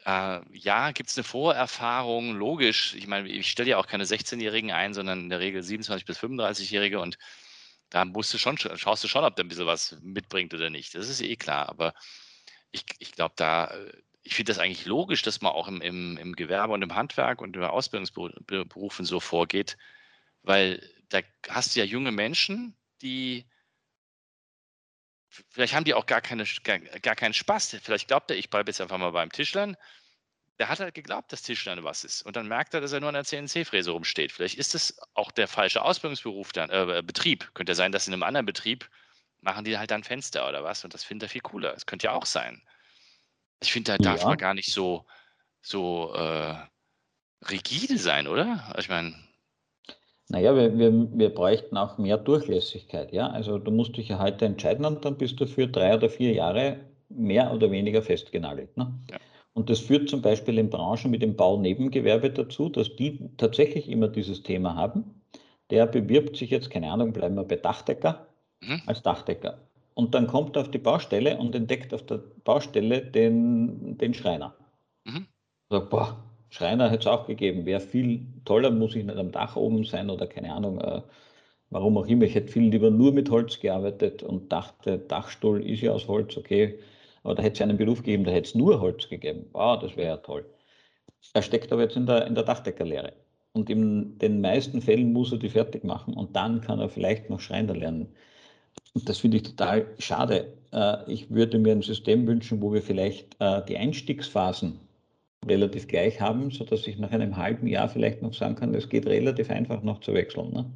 Ja, gibt es eine Vorerfahrung, logisch. Ich meine, ich stelle ja auch keine 16-Jährigen ein, sondern in der Regel 27- bis 35-Jährige, und da musst du schon, schaust du schon, ob der ein bisschen was mitbringt oder nicht. Das ist eh klar, aber ich glaube ich finde das eigentlich logisch, dass man auch im Gewerbe und im Handwerk und in Ausbildungsberufen so vorgeht, weil da hast du ja junge Menschen, die vielleicht haben die auch gar keinen Spaß. Vielleicht glaubt er, ich bleibe jetzt einfach mal beim Tischlern. Der hat halt geglaubt, dass Tischlern was ist. Und dann merkt er, dass er nur an der CNC-Fräse rumsteht. Vielleicht ist das auch der falsche Ausbildungsberuf dann, Betrieb. Könnte ja sein, dass in einem anderen Betrieb machen die halt dann Fenster oder was. Und das findet er viel cooler. Das könnte ja auch sein. Ich finde, da darf man gar nicht so rigide sein, oder? Ich meine... Naja, wir bräuchten auch mehr Durchlässigkeit. Ja? Also du musst dich ja heute entscheiden und dann bist du für 3 oder 4 Jahre mehr oder weniger festgenagelt. Ne? Ja. Und das führt zum Beispiel in Branchen mit dem Baunebengewerbe dazu, dass die tatsächlich immer dieses Thema haben. Der bewirbt sich jetzt, keine Ahnung, bleiben wir bei Dachdecker, als Dachdecker. Und dann kommt er auf die Baustelle und entdeckt auf der Baustelle den Schreiner. Mhm. Sagt, boah, Schreiner hätte es auch gegeben, wäre viel toller, muss ich nicht am Dach oben sein oder keine Ahnung, warum auch immer. Ich hätte viel lieber nur mit Holz gearbeitet und dachte, Dachstuhl ist ja aus Holz, okay. Aber da hätte es einen Beruf gegeben, da hätte es nur Holz gegeben. Wow, das wäre ja toll. Er steckt aber jetzt in der Dachdeckerlehre. Und in den meisten Fällen muss er die fertig machen und dann kann er vielleicht noch Schreiner lernen. Und das finde ich total schade. Ich würde mir ein System wünschen, wo wir vielleicht die Einstiegsphasen relativ gleich haben, sodass ich nach einem halben Jahr vielleicht noch sagen kann, es geht relativ einfach noch zu wechseln. Ne?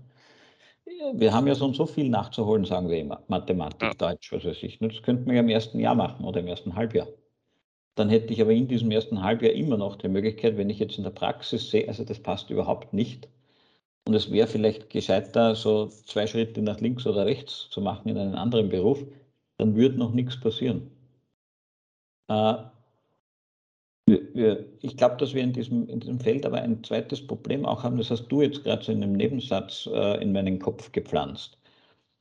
Wir haben ja schon so viel nachzuholen, sagen wir immer. Mathematik, Deutsch, was weiß ich. Das könnte man ja im ersten Jahr machen oder im ersten Halbjahr. Dann hätte ich aber in diesem ersten Halbjahr immer noch die Möglichkeit, wenn ich jetzt in der Praxis sehe, also das passt überhaupt nicht. Und es wäre vielleicht gescheiter, so 2 Schritte nach links oder rechts zu machen in einen anderen Beruf, dann würde noch nichts passieren. Ich glaube, dass wir in diesem Feld aber ein zweites Problem auch haben, das hast du jetzt gerade so in einem Nebensatz in meinen Kopf gepflanzt.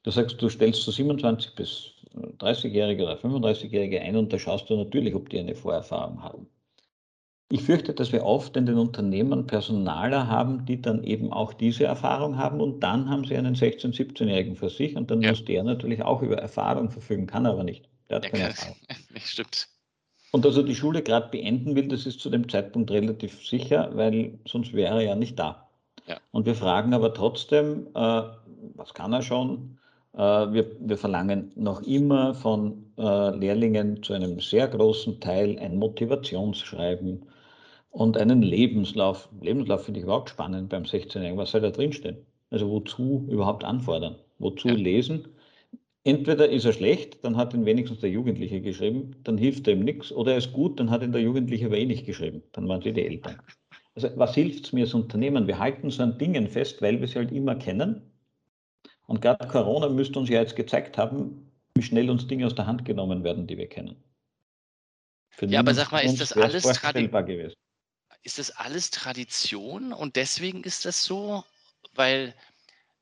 Du sagst, du stellst so 27- bis 30-Jährige oder 35-Jährige ein und da schaust du natürlich, ob die eine Vorerfahrung haben. Ich fürchte, dass wir oft in den Unternehmen Personaler haben, die dann eben auch diese Erfahrung haben und dann haben sie einen 16-, 17-Jährigen für sich und dann muss der natürlich auch über Erfahrung verfügen, kann aber nicht. Der hat keine Erfahrung. Stimmt. Und dass er die Schule gerade beenden will, das ist zu dem Zeitpunkt relativ sicher, weil sonst wäre er ja nicht da. Ja. Und wir fragen aber trotzdem, was kann er schon? Wir verlangen noch immer von Lehrlingen zu einem sehr großen Teil ein Motivationsschreiben und einen Lebenslauf. Lebenslauf finde ich überhaupt spannend beim 16-Jährigen. Was soll da drinstehen? Also wozu überhaupt anfordern? Wozu lesen? Entweder ist er schlecht, dann hat ihn wenigstens der Jugendliche geschrieben, dann hilft er ihm nichts, oder er ist gut, dann hat ihn der Jugendliche aber eh nicht geschrieben, dann waren sie die Eltern. Also was hilft es mir als Unternehmen? Wir halten so an Dingen fest, weil wir sie halt immer kennen. Und gerade Corona müsste uns ja jetzt gezeigt haben, wie schnell uns Dinge aus der Hand genommen werden, die wir kennen. Für aber sag mal, ist das alles vorstellbar gewesen? ist das alles Tradition und deswegen ist das so, weil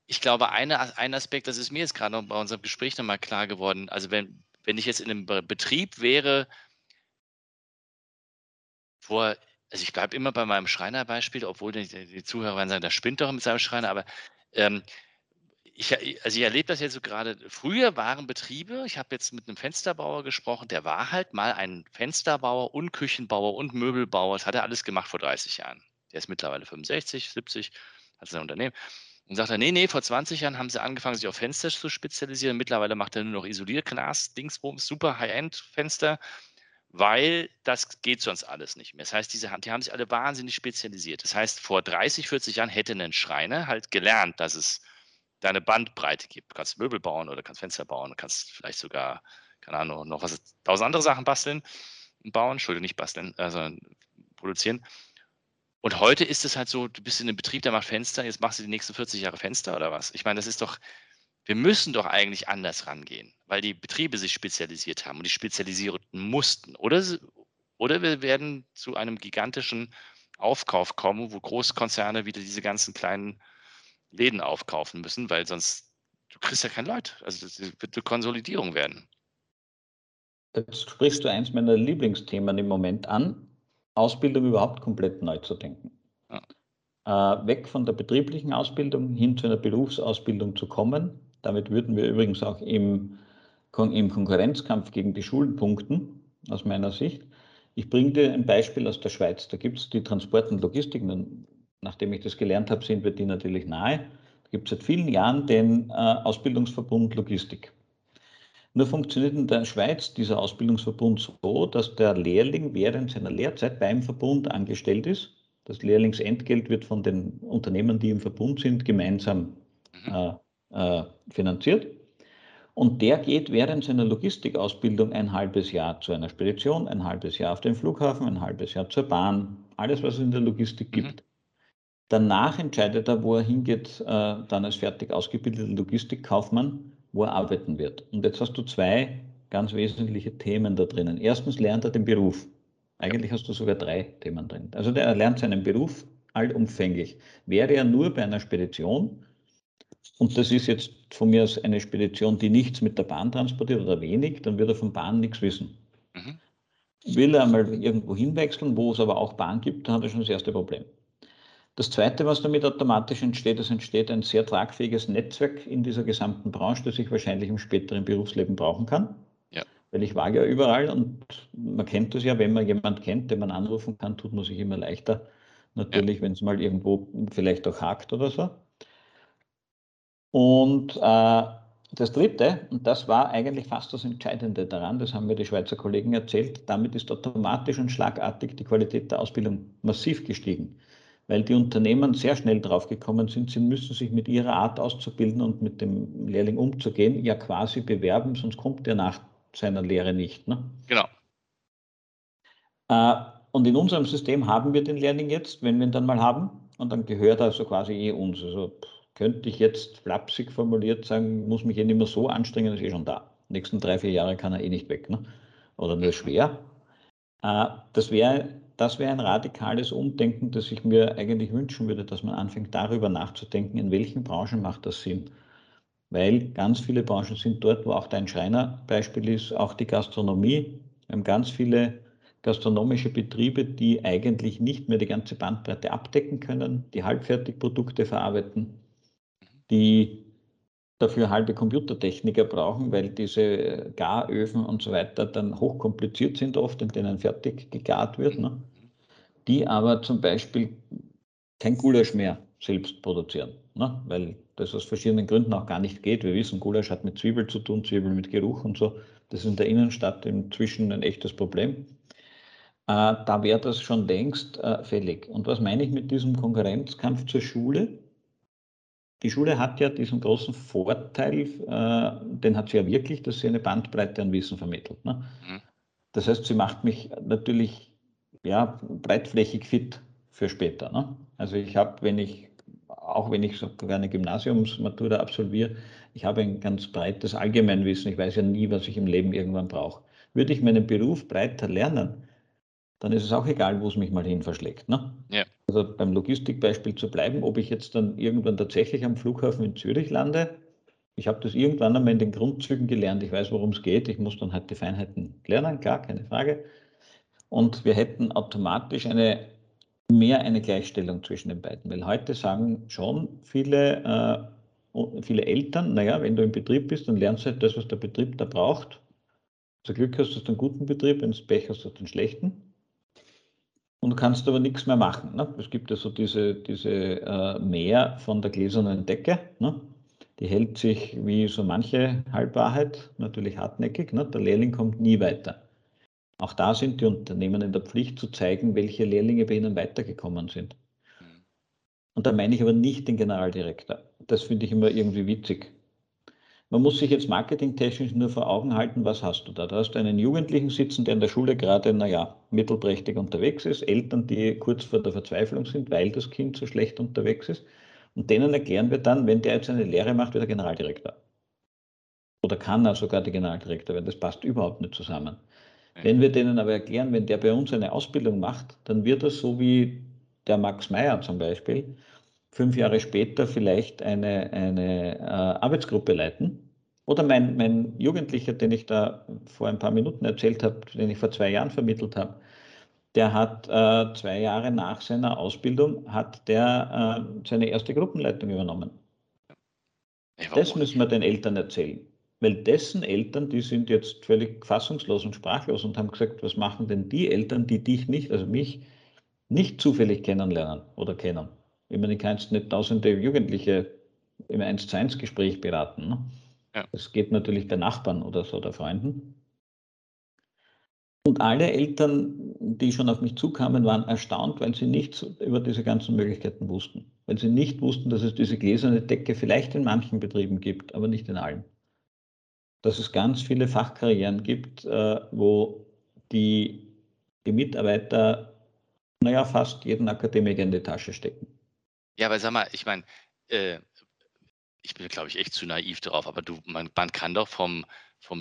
ich glaube, ein Aspekt, das ist mir jetzt gerade noch bei unserem Gespräch nochmal klar geworden, also wenn ich jetzt in einem Betrieb wäre, also ich bleibe immer bei meinem Schreinerbeispiel, obwohl die Zuhörer sagen, der spinnt doch mit seinem Schreiner, aber ich erlebe das jetzt so gerade, früher waren Betriebe, ich habe jetzt mit einem Fensterbauer gesprochen, der war halt mal ein Fensterbauer und Küchenbauer und Möbelbauer, das hat er alles gemacht vor 30 Jahren. Der ist mittlerweile 65, 70, hat sein Unternehmen und sagt er, nee, vor 20 Jahren haben sie angefangen, sich auf Fenster zu spezialisieren, mittlerweile macht er nur noch Isolierglas, Dingsbums, super High-End-Fenster, weil das geht sonst alles nicht mehr. Das heißt, die haben sich alle wahnsinnig spezialisiert. Das heißt, vor 30, 40 Jahren hätte ein Schreiner halt gelernt, dass es da eine Bandbreite gibt. Du kannst Möbel bauen oder kannst Fenster bauen, kannst vielleicht sogar, keine Ahnung, noch was, 1000 andere Sachen basteln und bauen. Entschuldigung, nicht basteln, sondern produzieren. Und heute ist es halt so, du bist in einem Betrieb, der macht Fenster, jetzt machst du die nächsten 40 Jahre Fenster oder was? Ich meine, das ist doch, wir müssen doch eigentlich anders rangehen, weil die Betriebe sich spezialisiert haben und die Spezialisierten mussten. Oder wir werden zu einem gigantischen Aufkauf kommen, wo Großkonzerne wieder diese ganzen kleinen Läden aufkaufen müssen, weil sonst, du kriegst ja kein Leute. Also das wird eine Konsolidierung werden. Jetzt sprichst du eins meiner Lieblingsthemen im Moment an, Ausbildung überhaupt komplett neu zu denken. Ja. Weg von der betrieblichen Ausbildung hin zu einer Berufsausbildung zu kommen. Damit würden wir übrigens auch im Konkurrenzkampf gegen die Schulen punkten, aus meiner Sicht. Ich bringe dir ein Beispiel aus der Schweiz. Da gibt es die Transport- und Logistik. Nachdem ich das gelernt habe, sind wir die natürlich nahe. Da gibt es seit vielen Jahren den Ausbildungsverbund Logistik. Nur funktioniert in der Schweiz dieser Ausbildungsverbund so, dass der Lehrling während seiner Lehrzeit beim Verbund angestellt ist. Das Lehrlingsentgelt wird von den Unternehmen, die im Verbund sind, gemeinsam finanziert. Und der geht während seiner Logistikausbildung ein halbes Jahr zu einer Spedition, ein halbes Jahr auf den Flughafen, ein halbes Jahr zur Bahn, alles, was es in der Logistik gibt. Danach entscheidet er, wo er hingeht, dann als fertig ausgebildeter Logistikkaufmann, wo er arbeiten wird. Und jetzt hast du zwei ganz wesentliche Themen da drinnen. Erstens lernt er den Beruf. Eigentlich hast du sogar drei Themen drin. Also der lernt seinen Beruf allumfänglich. Wäre er nur bei einer Spedition, und das ist jetzt von mir aus eine Spedition, die nichts mit der Bahn transportiert oder wenig, dann wird er von Bahn nichts wissen. Will er mal irgendwo hinwechseln, wo es aber auch Bahn gibt, dann hat er schon das erste Problem. Das Zweite, was damit automatisch entsteht, es entsteht ein sehr tragfähiges Netzwerk in dieser gesamten Branche, das ich wahrscheinlich im späteren Berufsleben brauchen kann. Ja. Weil ich war ja überall und man kennt das ja, wenn man jemanden kennt, den man anrufen kann, tut man sich immer leichter. Natürlich, ja, wenn es mal irgendwo vielleicht auch hakt oder so. Und das Dritte, und das war eigentlich fast das Entscheidende daran, das haben mir die Schweizer Kollegen erzählt, damit ist automatisch und schlagartig die Qualität der Ausbildung massiv gestiegen. Weil die Unternehmen sehr schnell draufgekommen sind, sie müssen sich mit ihrer Art auszubilden und mit dem Lehrling umzugehen, ja quasi bewerben, sonst kommt der nach seiner Lehre nicht. Ne? Genau. Und in unserem System haben wir den Lehrling jetzt, wenn wir ihn dann mal haben, und dann gehört er also quasi uns. Also könnte ich jetzt flapsig formuliert sagen, muss mich nicht mehr so anstrengen, ist schon da. Die nächsten 3-4 Jahre kann er nicht weg. Ne? Oder nur schwer. Das wäre ein radikales Umdenken, das ich mir eigentlich wünschen würde, dass man anfängt, darüber nachzudenken, in welchen Branchen macht das Sinn. Weil ganz viele Branchen sind dort, wo auch dein Schreinerbeispiel ist, auch die Gastronomie. Wir haben ganz viele gastronomische Betriebe, die eigentlich nicht mehr die ganze Bandbreite abdecken können, die Halbfertigprodukte verarbeiten, die dafür halbe Computertechniker brauchen, weil diese Garöfen und so weiter dann hochkompliziert sind oft, in denen fertig gegart wird. Ne? Die aber zum Beispiel kein Gulasch mehr selbst produzieren, ne? Weil das aus verschiedenen Gründen auch gar nicht geht. Wir wissen, Gulasch hat mit Zwiebel zu tun, Zwiebel mit Geruch und so. Das ist in der Innenstadt inzwischen ein echtes Problem. Da wäre das schon längst fällig. Und was meine ich mit diesem Konkurrenzkampf zur Schule? Die Schule hat ja diesen großen Vorteil, den hat sie ja wirklich, dass sie eine Bandbreite an Wissen vermittelt. Ne? Das heißt, sie macht mich natürlich ja, breitflächig fit für später. Ne? Also ich habe, wenn ich sogar eine Gymnasiumsmatura absolviere, ich habe ein ganz breites Allgemeinwissen. Ich weiß ja nie, was ich im Leben irgendwann brauche. Würde ich meinen Beruf breiter lernen, dann ist es auch egal, wo es mich mal hin verschlägt. Ne? Ja. Also beim Logistikbeispiel zu bleiben, ob ich jetzt dann irgendwann tatsächlich am Flughafen in Zürich lande, ich habe das irgendwann einmal in den Grundzügen gelernt, ich weiß, worum es geht, ich muss dann halt die Feinheiten lernen, klar, keine Frage. Und wir hätten automatisch mehr eine Gleichstellung zwischen den beiden, weil heute sagen schon viele Eltern, naja, wenn du im Betrieb bist, dann lernst du halt das, was der Betrieb da braucht. Zu Glück hast du einen guten Betrieb, wenn du Pech hast, hast du einen schlechten. Und du kannst aber nichts mehr machen. Ne? Es gibt ja so diese Meer von der gläsernen Decke. Ne? Die hält sich wie so manche Halbwahrheit natürlich hartnäckig. Ne? Der Lehrling kommt nie weiter. Auch da sind die Unternehmen in der Pflicht zu zeigen, welche Lehrlinge bei ihnen weitergekommen sind. Und da meine ich aber nicht den Generaldirektor. Das finde ich immer irgendwie witzig. Man muss sich jetzt marketingtechnisch nur vor Augen halten, was hast du da? Da hast du einen Jugendlichen sitzen, der in der Schule gerade, naja, mittelprächtig unterwegs ist, Eltern, die kurz vor der Verzweiflung sind, weil das Kind so schlecht unterwegs ist. Und denen erklären wir dann, wenn der jetzt eine Lehre macht, wird er Generaldirektor. Oder kann er sogar der Generaldirektor werden. Das passt überhaupt nicht zusammen. Wenn wir denen aber erklären, wenn der bei uns eine Ausbildung macht, dann wird er so wie der Max Meyer zum Beispiel 5 Jahre später vielleicht eine Arbeitsgruppe leiten. Oder mein Jugendlicher, den ich da vor ein paar Minuten erzählt habe, den ich vor 2 Jahren vermittelt habe, der hat 2 Jahre nach seiner Ausbildung seine erste Gruppenleitung übernommen. Das müssen wir den Eltern erzählen. Weil dessen Eltern, die sind jetzt völlig fassungslos und sprachlos und haben gesagt, was machen denn die Eltern, die dich nicht, also mich, nicht zufällig kennenlernen oder kennen. Ich meine, ich kann jetzt nicht tausende Jugendliche im 1-zu-1-Gespräch beraten. Ne? Ja. Das geht natürlich bei Nachbarn oder so, oder Freunden. Und alle Eltern, die schon auf mich zukamen, waren erstaunt, weil sie nichts über diese ganzen Möglichkeiten wussten. Weil sie nicht wussten, dass es diese gläserne Decke vielleicht in manchen Betrieben gibt, aber nicht in allen. Dass es ganz viele Fachkarrieren gibt, wo die Mitarbeiter, naja, fast jeden Akademiker in die Tasche stecken. Ja, aber sag mal, ich meine, ich bin, glaube ich, echt zu naiv drauf, aber man kann doch vom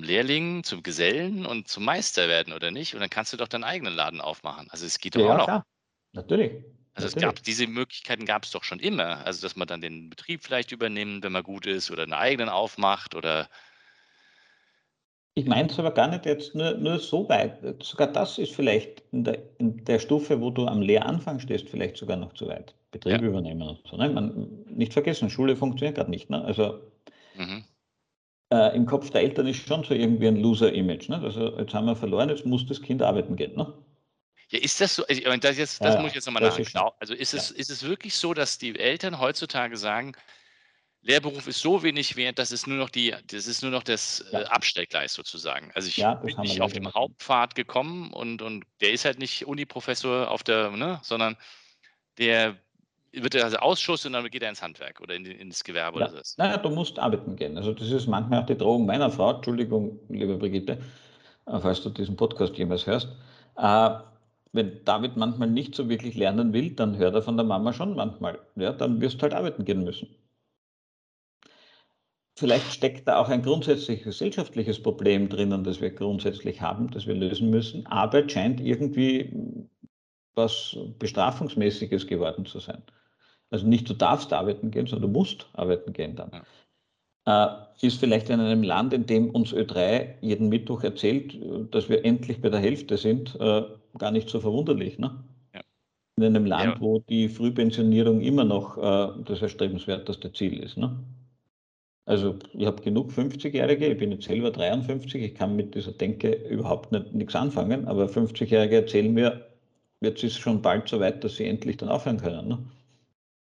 Lehrling zum Gesellen und zum Meister werden, oder nicht? Und dann kannst du doch deinen eigenen Laden aufmachen. Also es geht doch auch noch. Klar. Natürlich. Also diese Möglichkeiten gab es doch schon immer. Also dass man dann den Betrieb vielleicht übernimmt, wenn man gut ist, oder einen eigenen aufmacht, oder... Ich meine es aber gar nicht jetzt nur so weit. Sogar das ist vielleicht in der Stufe, wo du am Lehranfang stehst, vielleicht sogar noch zu weit. Betrieb übernehmen und so. Ne? Man, nicht vergessen, Schule funktioniert gerade nicht. Ne? Also im Kopf der Eltern ist schon so irgendwie ein Loser-Image. Ne? Also jetzt haben wir verloren, jetzt muss das Kind arbeiten gehen. Ne? Ja, ist das so? Muss ich jetzt nochmal nachschauen. Also ist es wirklich so, dass die Eltern heutzutage sagen, Lehrberuf ist so wenig wert, dass es nur noch das Abstellgleis sozusagen. Also ich bin nicht auf dem Hauptpfad gekommen und der ist halt nicht Uni-Professor sondern der wird also Ausschuss und dann geht er ins Handwerk oder ins Gewerbe oder so. Naja, du musst arbeiten gehen. Also das ist manchmal auch die Drohung meiner Frau. Entschuldigung, liebe Brigitte, falls du diesen Podcast jemals hörst. Wenn David manchmal nicht so wirklich lernen will, dann hört er von der Mama schon manchmal. Ja, dann wirst du halt arbeiten gehen müssen. Vielleicht steckt da auch ein grundsätzliches gesellschaftliches Problem drinnen, das wir grundsätzlich haben, das wir lösen müssen. Arbeit scheint irgendwie was Bestrafungsmäßiges geworden zu sein. Also nicht du darfst arbeiten gehen, sondern du musst arbeiten gehen dann. Ja. Ist vielleicht in einem Land, in dem uns Ö3 jeden Mittwoch erzählt, dass wir endlich bei der Hälfte sind, gar nicht so verwunderlich. Ne? Ja. In einem Land, wo die Frühpensionierung immer noch das erstrebenswerteste Ziel ist. Ne? Also ich habe genug 50-Jährige, ich bin jetzt selber 53, ich kann mit dieser Denke überhaupt nichts anfangen, aber 50-Jährige erzählen mir, jetzt ist es schon bald so weit, dass sie endlich dann aufhören können. Ne?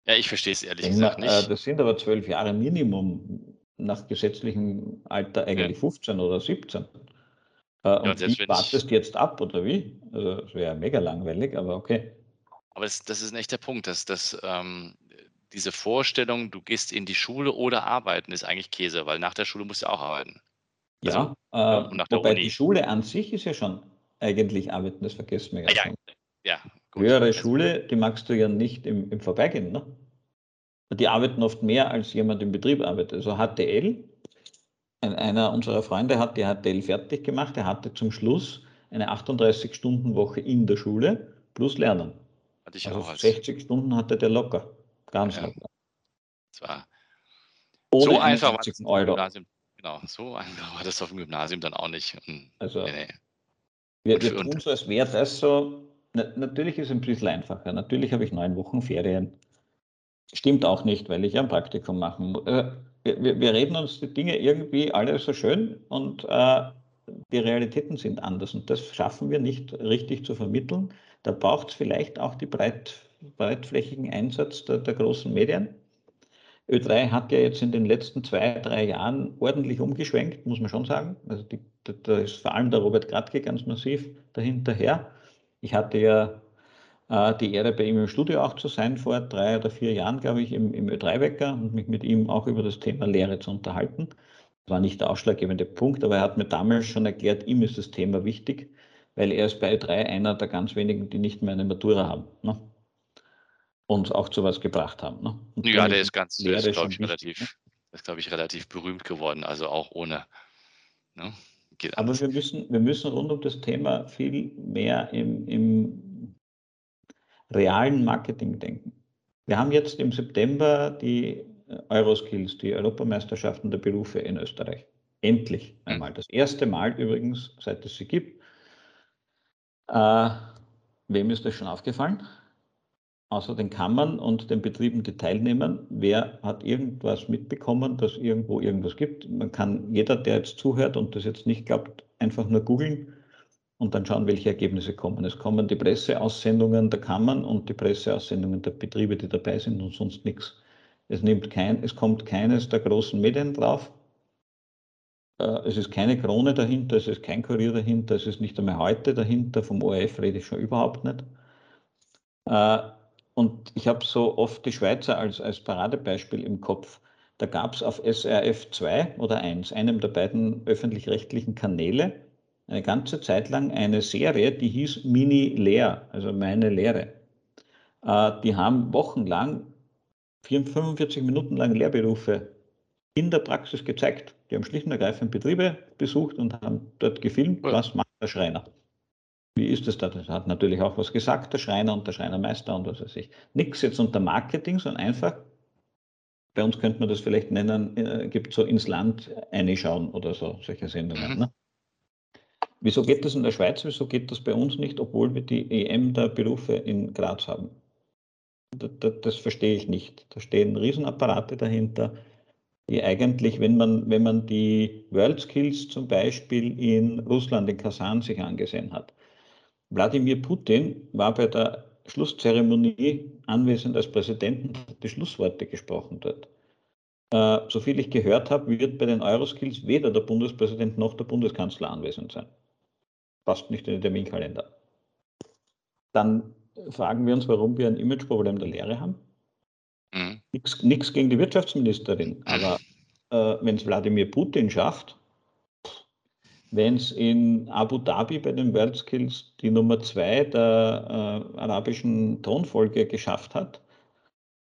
Ja, ich verstehe es ehrlich gesagt nicht. Das sind aber 12 Jahre Minimum, nach gesetzlichem Alter eigentlich 15 oder 17. Und du wartest jetzt ab, oder wie? Also das wäre mega langweilig, aber okay. Aber das ist ein echter Punkt, dass diese Vorstellung, du gehst in die Schule oder arbeiten, ist eigentlich Käse, weil nach der Schule musst du auch arbeiten. Also, und nach der Uni. Die Schule an sich ist ja schon eigentlich arbeiten, das vergisst man ja. Gut. Höhere Schule, die magst du ja nicht im Vorbeigehen. Ne? Die arbeiten oft mehr, als jemand im Betrieb arbeitet. Also HTL, einer unserer Freunde hat die HTL fertig gemacht, er hatte zum Schluss eine 38-Stunden-Woche in der Schule plus Lernen. Hatte ich also auch 60 Stunden hatte der locker. Ganz locker. Das war so einfach war das Euro. Genau, so einfach war das auf dem Gymnasium dann auch nicht. Also, wir tun so, als wäre das so. Natürlich ist es ein bisschen einfacher. Natürlich habe ich 9 Wochen Ferien. Stimmt auch nicht, weil ich ja ein Praktikum machen muss. Wir reden uns die Dinge irgendwie alle so schön und die Realitäten sind anders. Und das schaffen wir nicht richtig zu vermitteln. Da braucht es vielleicht auch den breitflächigen Einsatz der großen Medien. Ö3 hat ja jetzt in den letzten 2-3 Jahren ordentlich umgeschwenkt, muss man schon sagen. Also da ist vor allem der Robert Gratke ganz massiv dahinterher. Ich hatte ja die Ehre, bei ihm im Studio auch zu sein, vor 3 oder 4 Jahren, glaube ich, im Ö3-Wecker und mich mit ihm auch über das Thema Lehre zu unterhalten. Das war nicht der ausschlaggebende Punkt, aber er hat mir damals schon erklärt, ihm ist das Thema wichtig, weil er ist bei Ö3 einer der ganz wenigen, die nicht mehr eine Matura haben. Ne? Und auch zu was gebracht haben. Ne? Ja, der ist ganz, glaube ich, relativ berühmt geworden, also auch ohne. Ne? Aber wir müssen rund um das Thema viel mehr im realen Marketing denken. Wir haben jetzt im September die Euroskills, die Europameisterschaften der Berufe in Österreich. Endlich einmal. Das erste Mal übrigens, seit es sie gibt. Wem ist das schon aufgefallen? Außer den Kammern und den Betrieben, die teilnehmen, wer hat irgendwas mitbekommen, dass irgendwo irgendwas gibt? Man kann jeder, der jetzt zuhört und das jetzt nicht glaubt, einfach nur googeln und dann schauen, welche Ergebnisse kommen. Es kommen die Presseaussendungen der Kammern und die Presseaussendungen der Betriebe, die dabei sind und sonst nichts. Es kommt keines der großen Medien drauf. Es ist keine Krone dahinter, es ist kein Kurier dahinter, es ist nicht einmal heute dahinter. Vom ORF rede ich schon überhaupt nicht. Und ich habe so oft die Schweizer als Paradebeispiel im Kopf. Da gab es auf SRF 2 oder 1, einem der beiden öffentlich-rechtlichen Kanäle, eine ganze Zeit lang eine Serie, die hieß Mini-Lehr, also meine Lehre. Die haben wochenlang, 45 Minuten lang Lehrberufe in der Praxis gezeigt. Die haben schlicht und ergreifend Betriebe besucht und haben dort gefilmt, was macht der Schreiner. Wie ist das da? Das hat natürlich auch was gesagt, der Schreiner und der Schreinermeister und was weiß ich. Nichts jetzt unter Marketing, sondern einfach, bei uns könnte man das vielleicht nennen, gibt so ins Land reinschauen oder so, solche Sendungen. Ne? Wieso geht das in der Schweiz, wieso geht das bei uns nicht, obwohl wir die EM der Berufe in Graz haben? Das verstehe ich nicht. Da stehen Riesenapparate dahinter, die eigentlich, wenn man die World Skills zum Beispiel in Russland, in Kasan sich angesehen hat, Wladimir Putin war bei der Schlusszeremonie anwesend als Präsident und hat die Schlussworte gesprochen dort. Soviel ich gehört habe, wird bei den Euroskills weder der Bundespräsident noch der Bundeskanzler anwesend sein. Passt nicht in den Terminkalender. Dann fragen wir uns, warum wir ein Imageproblem der Lehre haben. Nichts gegen die Wirtschaftsministerin, aber wenn es Wladimir Putin schafft, wenn es in Abu Dhabi bei den World Skills die Nummer 2 der arabischen Tonfolge geschafft hat.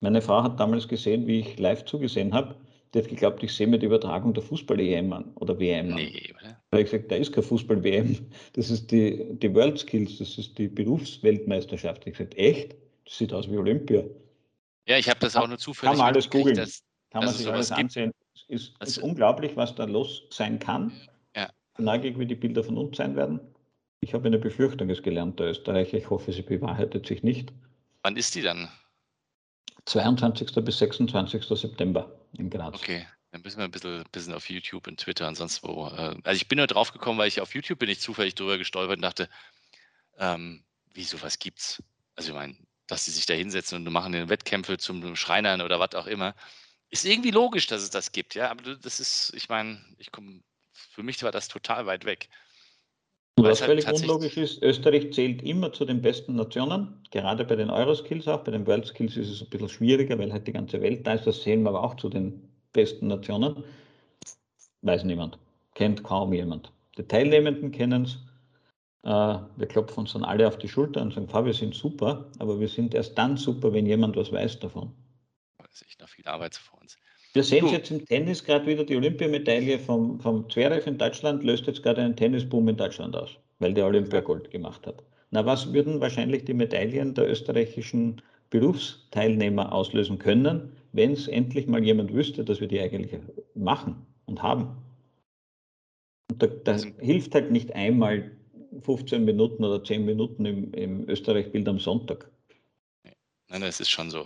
Meine Frau hat damals gesehen, wie ich live zugesehen habe, die hat geglaubt, ich sehe mir die Übertragung der Fußball-EM an oder WM an. Nee, oder? Da habe ich gesagt, da ist keine Fußball-WM, das ist die World Skills, das ist die Berufsweltmeisterschaft. Ich habe gesagt, echt? Das sieht aus wie Olympia. Ja, ich habe das auch nur zufällig. Kann man alles googeln, kann man sich alles ansehen. Es ist unglaublich, was da los sein kann. Neugierig, wie die Bilder von uns sein werden. Ich habe eine Befürchtung, es gelernter Österreicher. Ich hoffe, sie bewahrheitet sich nicht. Wann ist die dann? 22. bis 26. September in Graz. Okay, dann müssen wir ein bisschen auf YouTube und Twitter und sonst wo. Also ich bin nur drauf gekommen, weil ich auf YouTube bin ich zufällig drüber gestolpert und dachte, wieso, was gibt's? Also ich meine, dass sie sich da hinsetzen und machen den Wettkämpfe zum Schreinern oder was auch immer. Ist irgendwie logisch, dass es das gibt, ja. Aber das ist, ich meine, für mich war das total weit weg. Was völlig unlogisch ist, Österreich zählt immer zu den besten Nationen, gerade bei den Euroskills auch, bei den World Skills ist es ein bisschen schwieriger, weil halt die ganze Welt da ist, das zählen wir aber auch zu den besten Nationen. Weiß niemand, kennt kaum jemand. Die Teilnehmenden kennen es, wir klopfen uns dann alle auf die Schulter und sagen, wir sind super, aber wir sind erst dann super, wenn jemand was weiß davon. Da ist echt noch viel Arbeit vor uns. Wir sehen es jetzt im Tennis gerade wieder, die Olympiamedaille vom Zverev in Deutschland löst jetzt gerade einen Tennisboom in Deutschland aus. weil der Olympiagold gemacht hat. Na, was würden wahrscheinlich die Medaillen der österreichischen Berufsteilnehmer auslösen können, wenn es endlich mal jemand wüsste, dass wir die eigentlich machen und haben? Und das hilft halt nicht einmal 15 Minuten oder 10 Minuten im Österreich-Bild am Sonntag. Nein, das ist schon so.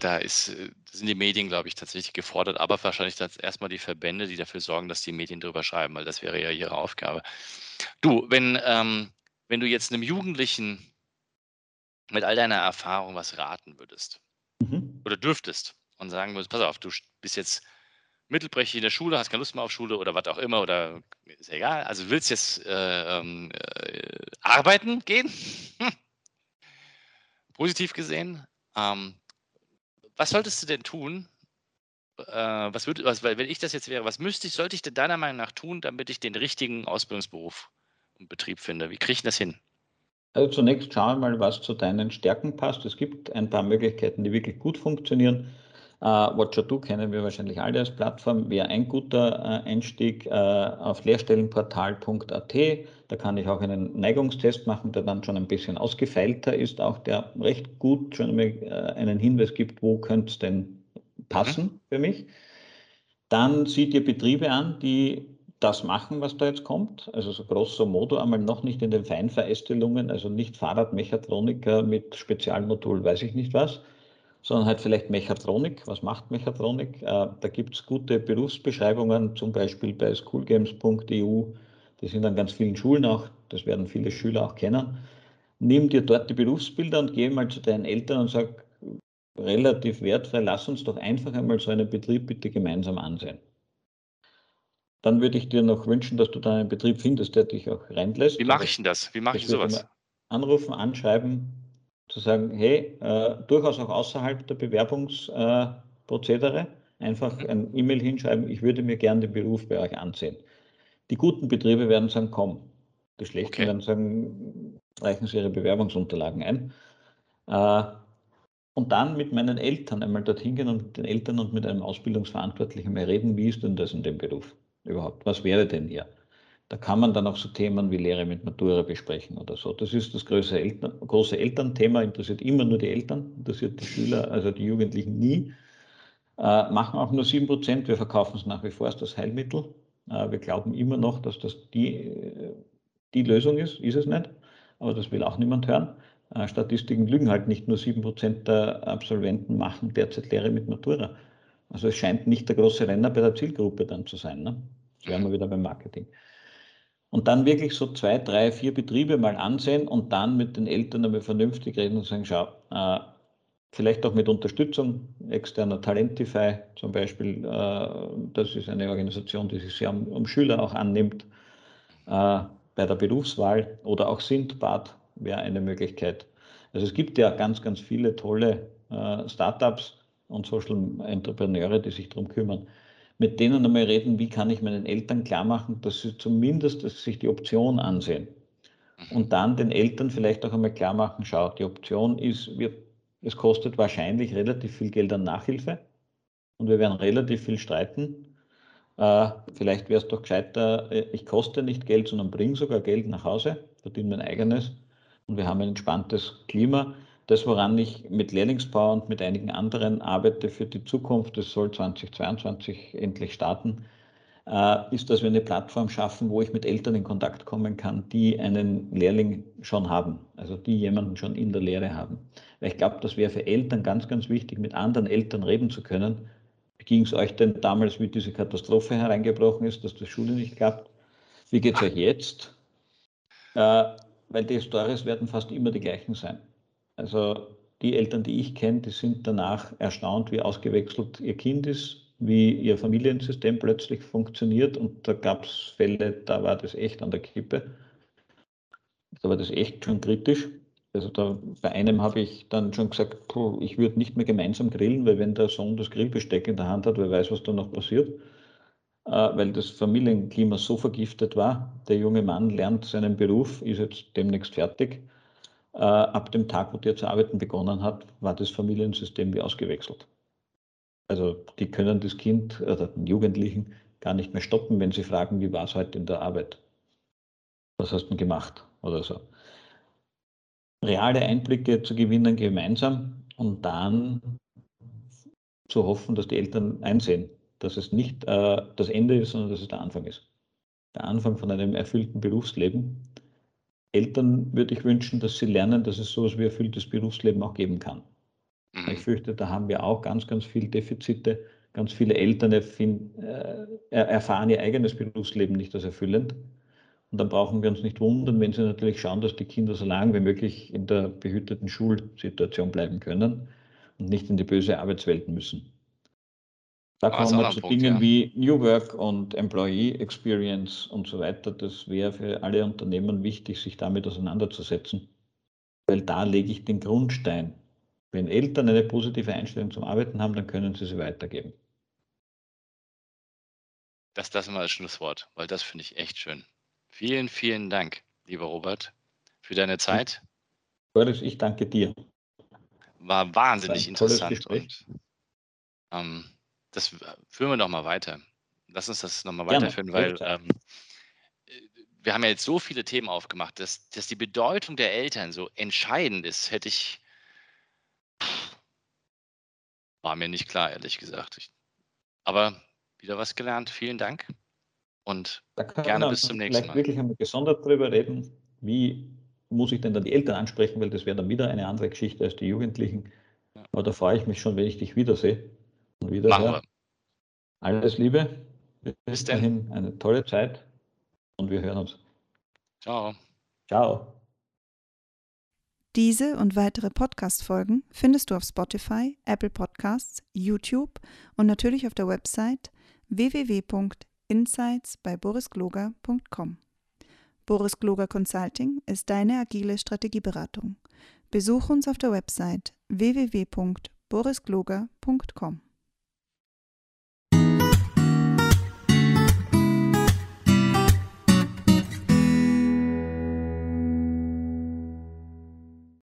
Das, sind die Medien, glaube ich, tatsächlich gefordert, aber wahrscheinlich erstmal die Verbände, die dafür sorgen, dass die Medien drüber schreiben, weil das wäre ja ihre Aufgabe. Du, wenn du jetzt einem Jugendlichen mit all deiner Erfahrung was raten würdest oder dürftest und sagen würdest, pass auf, du bist jetzt mittelbrechig in der Schule, hast keine Lust mehr auf Schule oder was auch immer oder ist ja egal, also willst jetzt arbeiten gehen, positiv gesehen, was solltest du denn tun? Wenn ich das jetzt wäre, sollte ich denn deiner Meinung nach tun, damit ich den richtigen Ausbildungsberuf und Betrieb finde? Wie kriege ich das hin? Also zunächst schauen wir mal, was zu deinen Stärken passt. Es gibt ein paar Möglichkeiten, die wirklich gut funktionieren. What You Do kennen wir wahrscheinlich alle als Plattform. Wäre ein guter Einstieg auf Lehrstellenportal.at. Da kann ich auch einen Neigungstest machen, der dann schon ein bisschen ausgefeilter ist, auch der recht gut schon mal einen Hinweis gibt, wo könnte es denn passen für mich. Dann sieh dir Betriebe an, die das machen, was da jetzt kommt. Also so grosso modo, einmal noch nicht in den Feinverästelungen, also nicht Fahrradmechatroniker mit Spezialmodul, weiß ich nicht was, sondern halt vielleicht Mechatronik. Was macht Mechatronik? Da gibt es gute Berufsbeschreibungen, zum Beispiel bei schoolgames.eu. Die sind an ganz vielen Schulen auch, das werden viele Schüler auch kennen. Nimm dir dort die Berufsbilder und geh mal zu deinen Eltern und sag, relativ wertfrei, lass uns doch einfach einmal so einen Betrieb bitte gemeinsam ansehen. Dann würde ich dir noch wünschen, dass du da einen Betrieb findest, der dich auch reinlässt. Wie mache ich denn das? Wie mache ich sowas? Anrufen, anschreiben, zu sagen, hey, durchaus auch außerhalb der Bewerbungsprozedere, einfach ein E-Mail hinschreiben, ich würde mir gerne den Beruf bei euch ansehen. Die guten Betriebe werden sagen, komm. Die schlechten werden sagen, reichen Sie Ihre Bewerbungsunterlagen ein. Und dann mit meinen Eltern einmal dorthin gehen und mit den Eltern und mit einem Ausbildungsverantwortlichen mal reden, wie ist denn das in dem Beruf überhaupt? Was wäre denn hier? Da kann man dann auch so Themen wie Lehre mit Matura besprechen oder so. Das ist das große Elternthema, interessiert immer nur die Eltern, interessiert die Schüler, also die Jugendlichen nie. Machen auch nur 7%, wir verkaufen es nach wie vor als das Heilmittel. Wir glauben immer noch, dass das die Lösung ist es nicht, aber das will auch niemand hören. Statistiken lügen halt, nicht nur 7% der Absolventen machen derzeit Lehre mit Matura. Also es scheint nicht der große Renner bei der Zielgruppe dann zu sein, ne? Das wären wir wieder beim Marketing. Und dann wirklich so 2, 3, 4 Betriebe mal ansehen und dann mit den Eltern einmal vernünftig reden und sagen, schau, vielleicht auch mit Unterstützung externer Talentify zum Beispiel. Das ist eine Organisation, die sich sehr um Schüler auch annimmt bei der Berufswahl, oder auch Sindbad wäre eine Möglichkeit. Also es gibt ja ganz, ganz viele tolle Startups und Social Entrepreneure, die sich darum kümmern. Mit denen einmal reden, wie kann ich meinen Eltern klar machen, dass sie zumindest sich die Option ansehen. Und dann den Eltern vielleicht auch einmal klar machen, schau, die Option ist, es kostet wahrscheinlich relativ viel Geld an Nachhilfe und wir werden relativ viel streiten. Vielleicht wäre es doch gescheiter, ich koste nicht Geld, sondern bringe sogar Geld nach Hause, verdiene mein eigenes und wir haben ein entspanntes Klima. Das, woran ich mit Lehrlingspower und mit einigen anderen arbeite für die Zukunft, das soll 2022 endlich starten, ist, dass wir eine Plattform schaffen, wo ich mit Eltern in Kontakt kommen kann, die einen Lehrling schon haben, also die jemanden schon in der Lehre haben. Weil ich glaube, das wäre für Eltern ganz, ganz wichtig, mit anderen Eltern reden zu können. Wie ging es euch denn damals, wie diese Katastrophe hereingebrochen ist, dass die Schule nicht klappt? Wie geht es euch jetzt? Weil die Storys werden fast immer die gleichen sein. Also die Eltern, die ich kenne, die sind danach erstaunt, wie ausgewechselt ihr Kind ist, wie ihr Familiensystem plötzlich funktioniert. Und da gab es Fälle, da war das echt an der Kippe. Da war das echt schon kritisch. Also bei einem habe ich dann schon gesagt, ich würde nicht mehr gemeinsam grillen, weil wenn der Sohn das Grillbesteck in der Hand hat, wer weiß, was da noch passiert. Weil das Familienklima so vergiftet war, der junge Mann lernt seinen Beruf, ist jetzt demnächst fertig. Ab dem Tag, wo der zu arbeiten begonnen hat, war das Familiensystem wie ausgewechselt. Also die können das Kind oder den Jugendlichen gar nicht mehr stoppen, wenn sie fragen, wie war es heute in der Arbeit. was hast du denn gemacht oder so. Reale Einblicke zu gewinnen gemeinsam und dann zu hoffen, dass die Eltern einsehen, dass es nicht das Ende ist, sondern dass es der Anfang ist. Der Anfang von einem erfüllten Berufsleben. Eltern würde ich wünschen, dass sie lernen, dass es so etwas wie erfülltes Berufsleben auch geben kann. Ich fürchte, da haben wir auch ganz, ganz viele Defizite. Ganz viele Eltern erfahren ihr eigenes Berufsleben nicht als erfüllend. Und dann brauchen wir uns nicht wundern, wenn sie natürlich schauen, dass die Kinder so lange wie möglich in der behüteten Schulsituation bleiben können und nicht in die böse Arbeitswelt müssen. Da kommen wir zu Dingen wie New Work und Employee Experience und so weiter. Das wäre für alle Unternehmen wichtig, sich damit auseinanderzusetzen, weil da lege ich den Grundstein. Wenn Eltern eine positive Einstellung zum Arbeiten haben, dann können sie sie weitergeben. Das mal das Schlusswort, weil das finde ich echt schön. Vielen, vielen Dank, lieber Robert, für deine Zeit. Boris, ich danke dir. War wahnsinnig interessant. Und, das führen wir noch mal weiter. Lass uns das noch mal weiterführen, weil wir haben ja jetzt so viele Themen aufgemacht, dass die Bedeutung der Eltern so entscheidend ist, war mir nicht klar, ehrlich gesagt. Aber wieder was gelernt. Vielen Dank und gerne bis zum nächsten Mal. Vielleicht wirklich einmal gesondert darüber reden, wie muss ich denn dann die Eltern ansprechen, weil das wäre dann wieder eine andere Geschichte als die Jugendlichen. Ja. Aber da freue ich mich schon, wenn ich dich wiedersehe. Und wiederhöre. Alles Liebe. Bis dahin eine tolle Zeit und wir hören uns. Ciao. Ciao. Diese und weitere Podcast-Folgen findest du auf Spotify, Apple Podcasts, YouTube und natürlich auf der Website www.insights-bei-boris-gloger.com. Boris Gloger Consulting ist deine agile Strategieberatung. Besuch uns auf der Website www.borisgloger.com.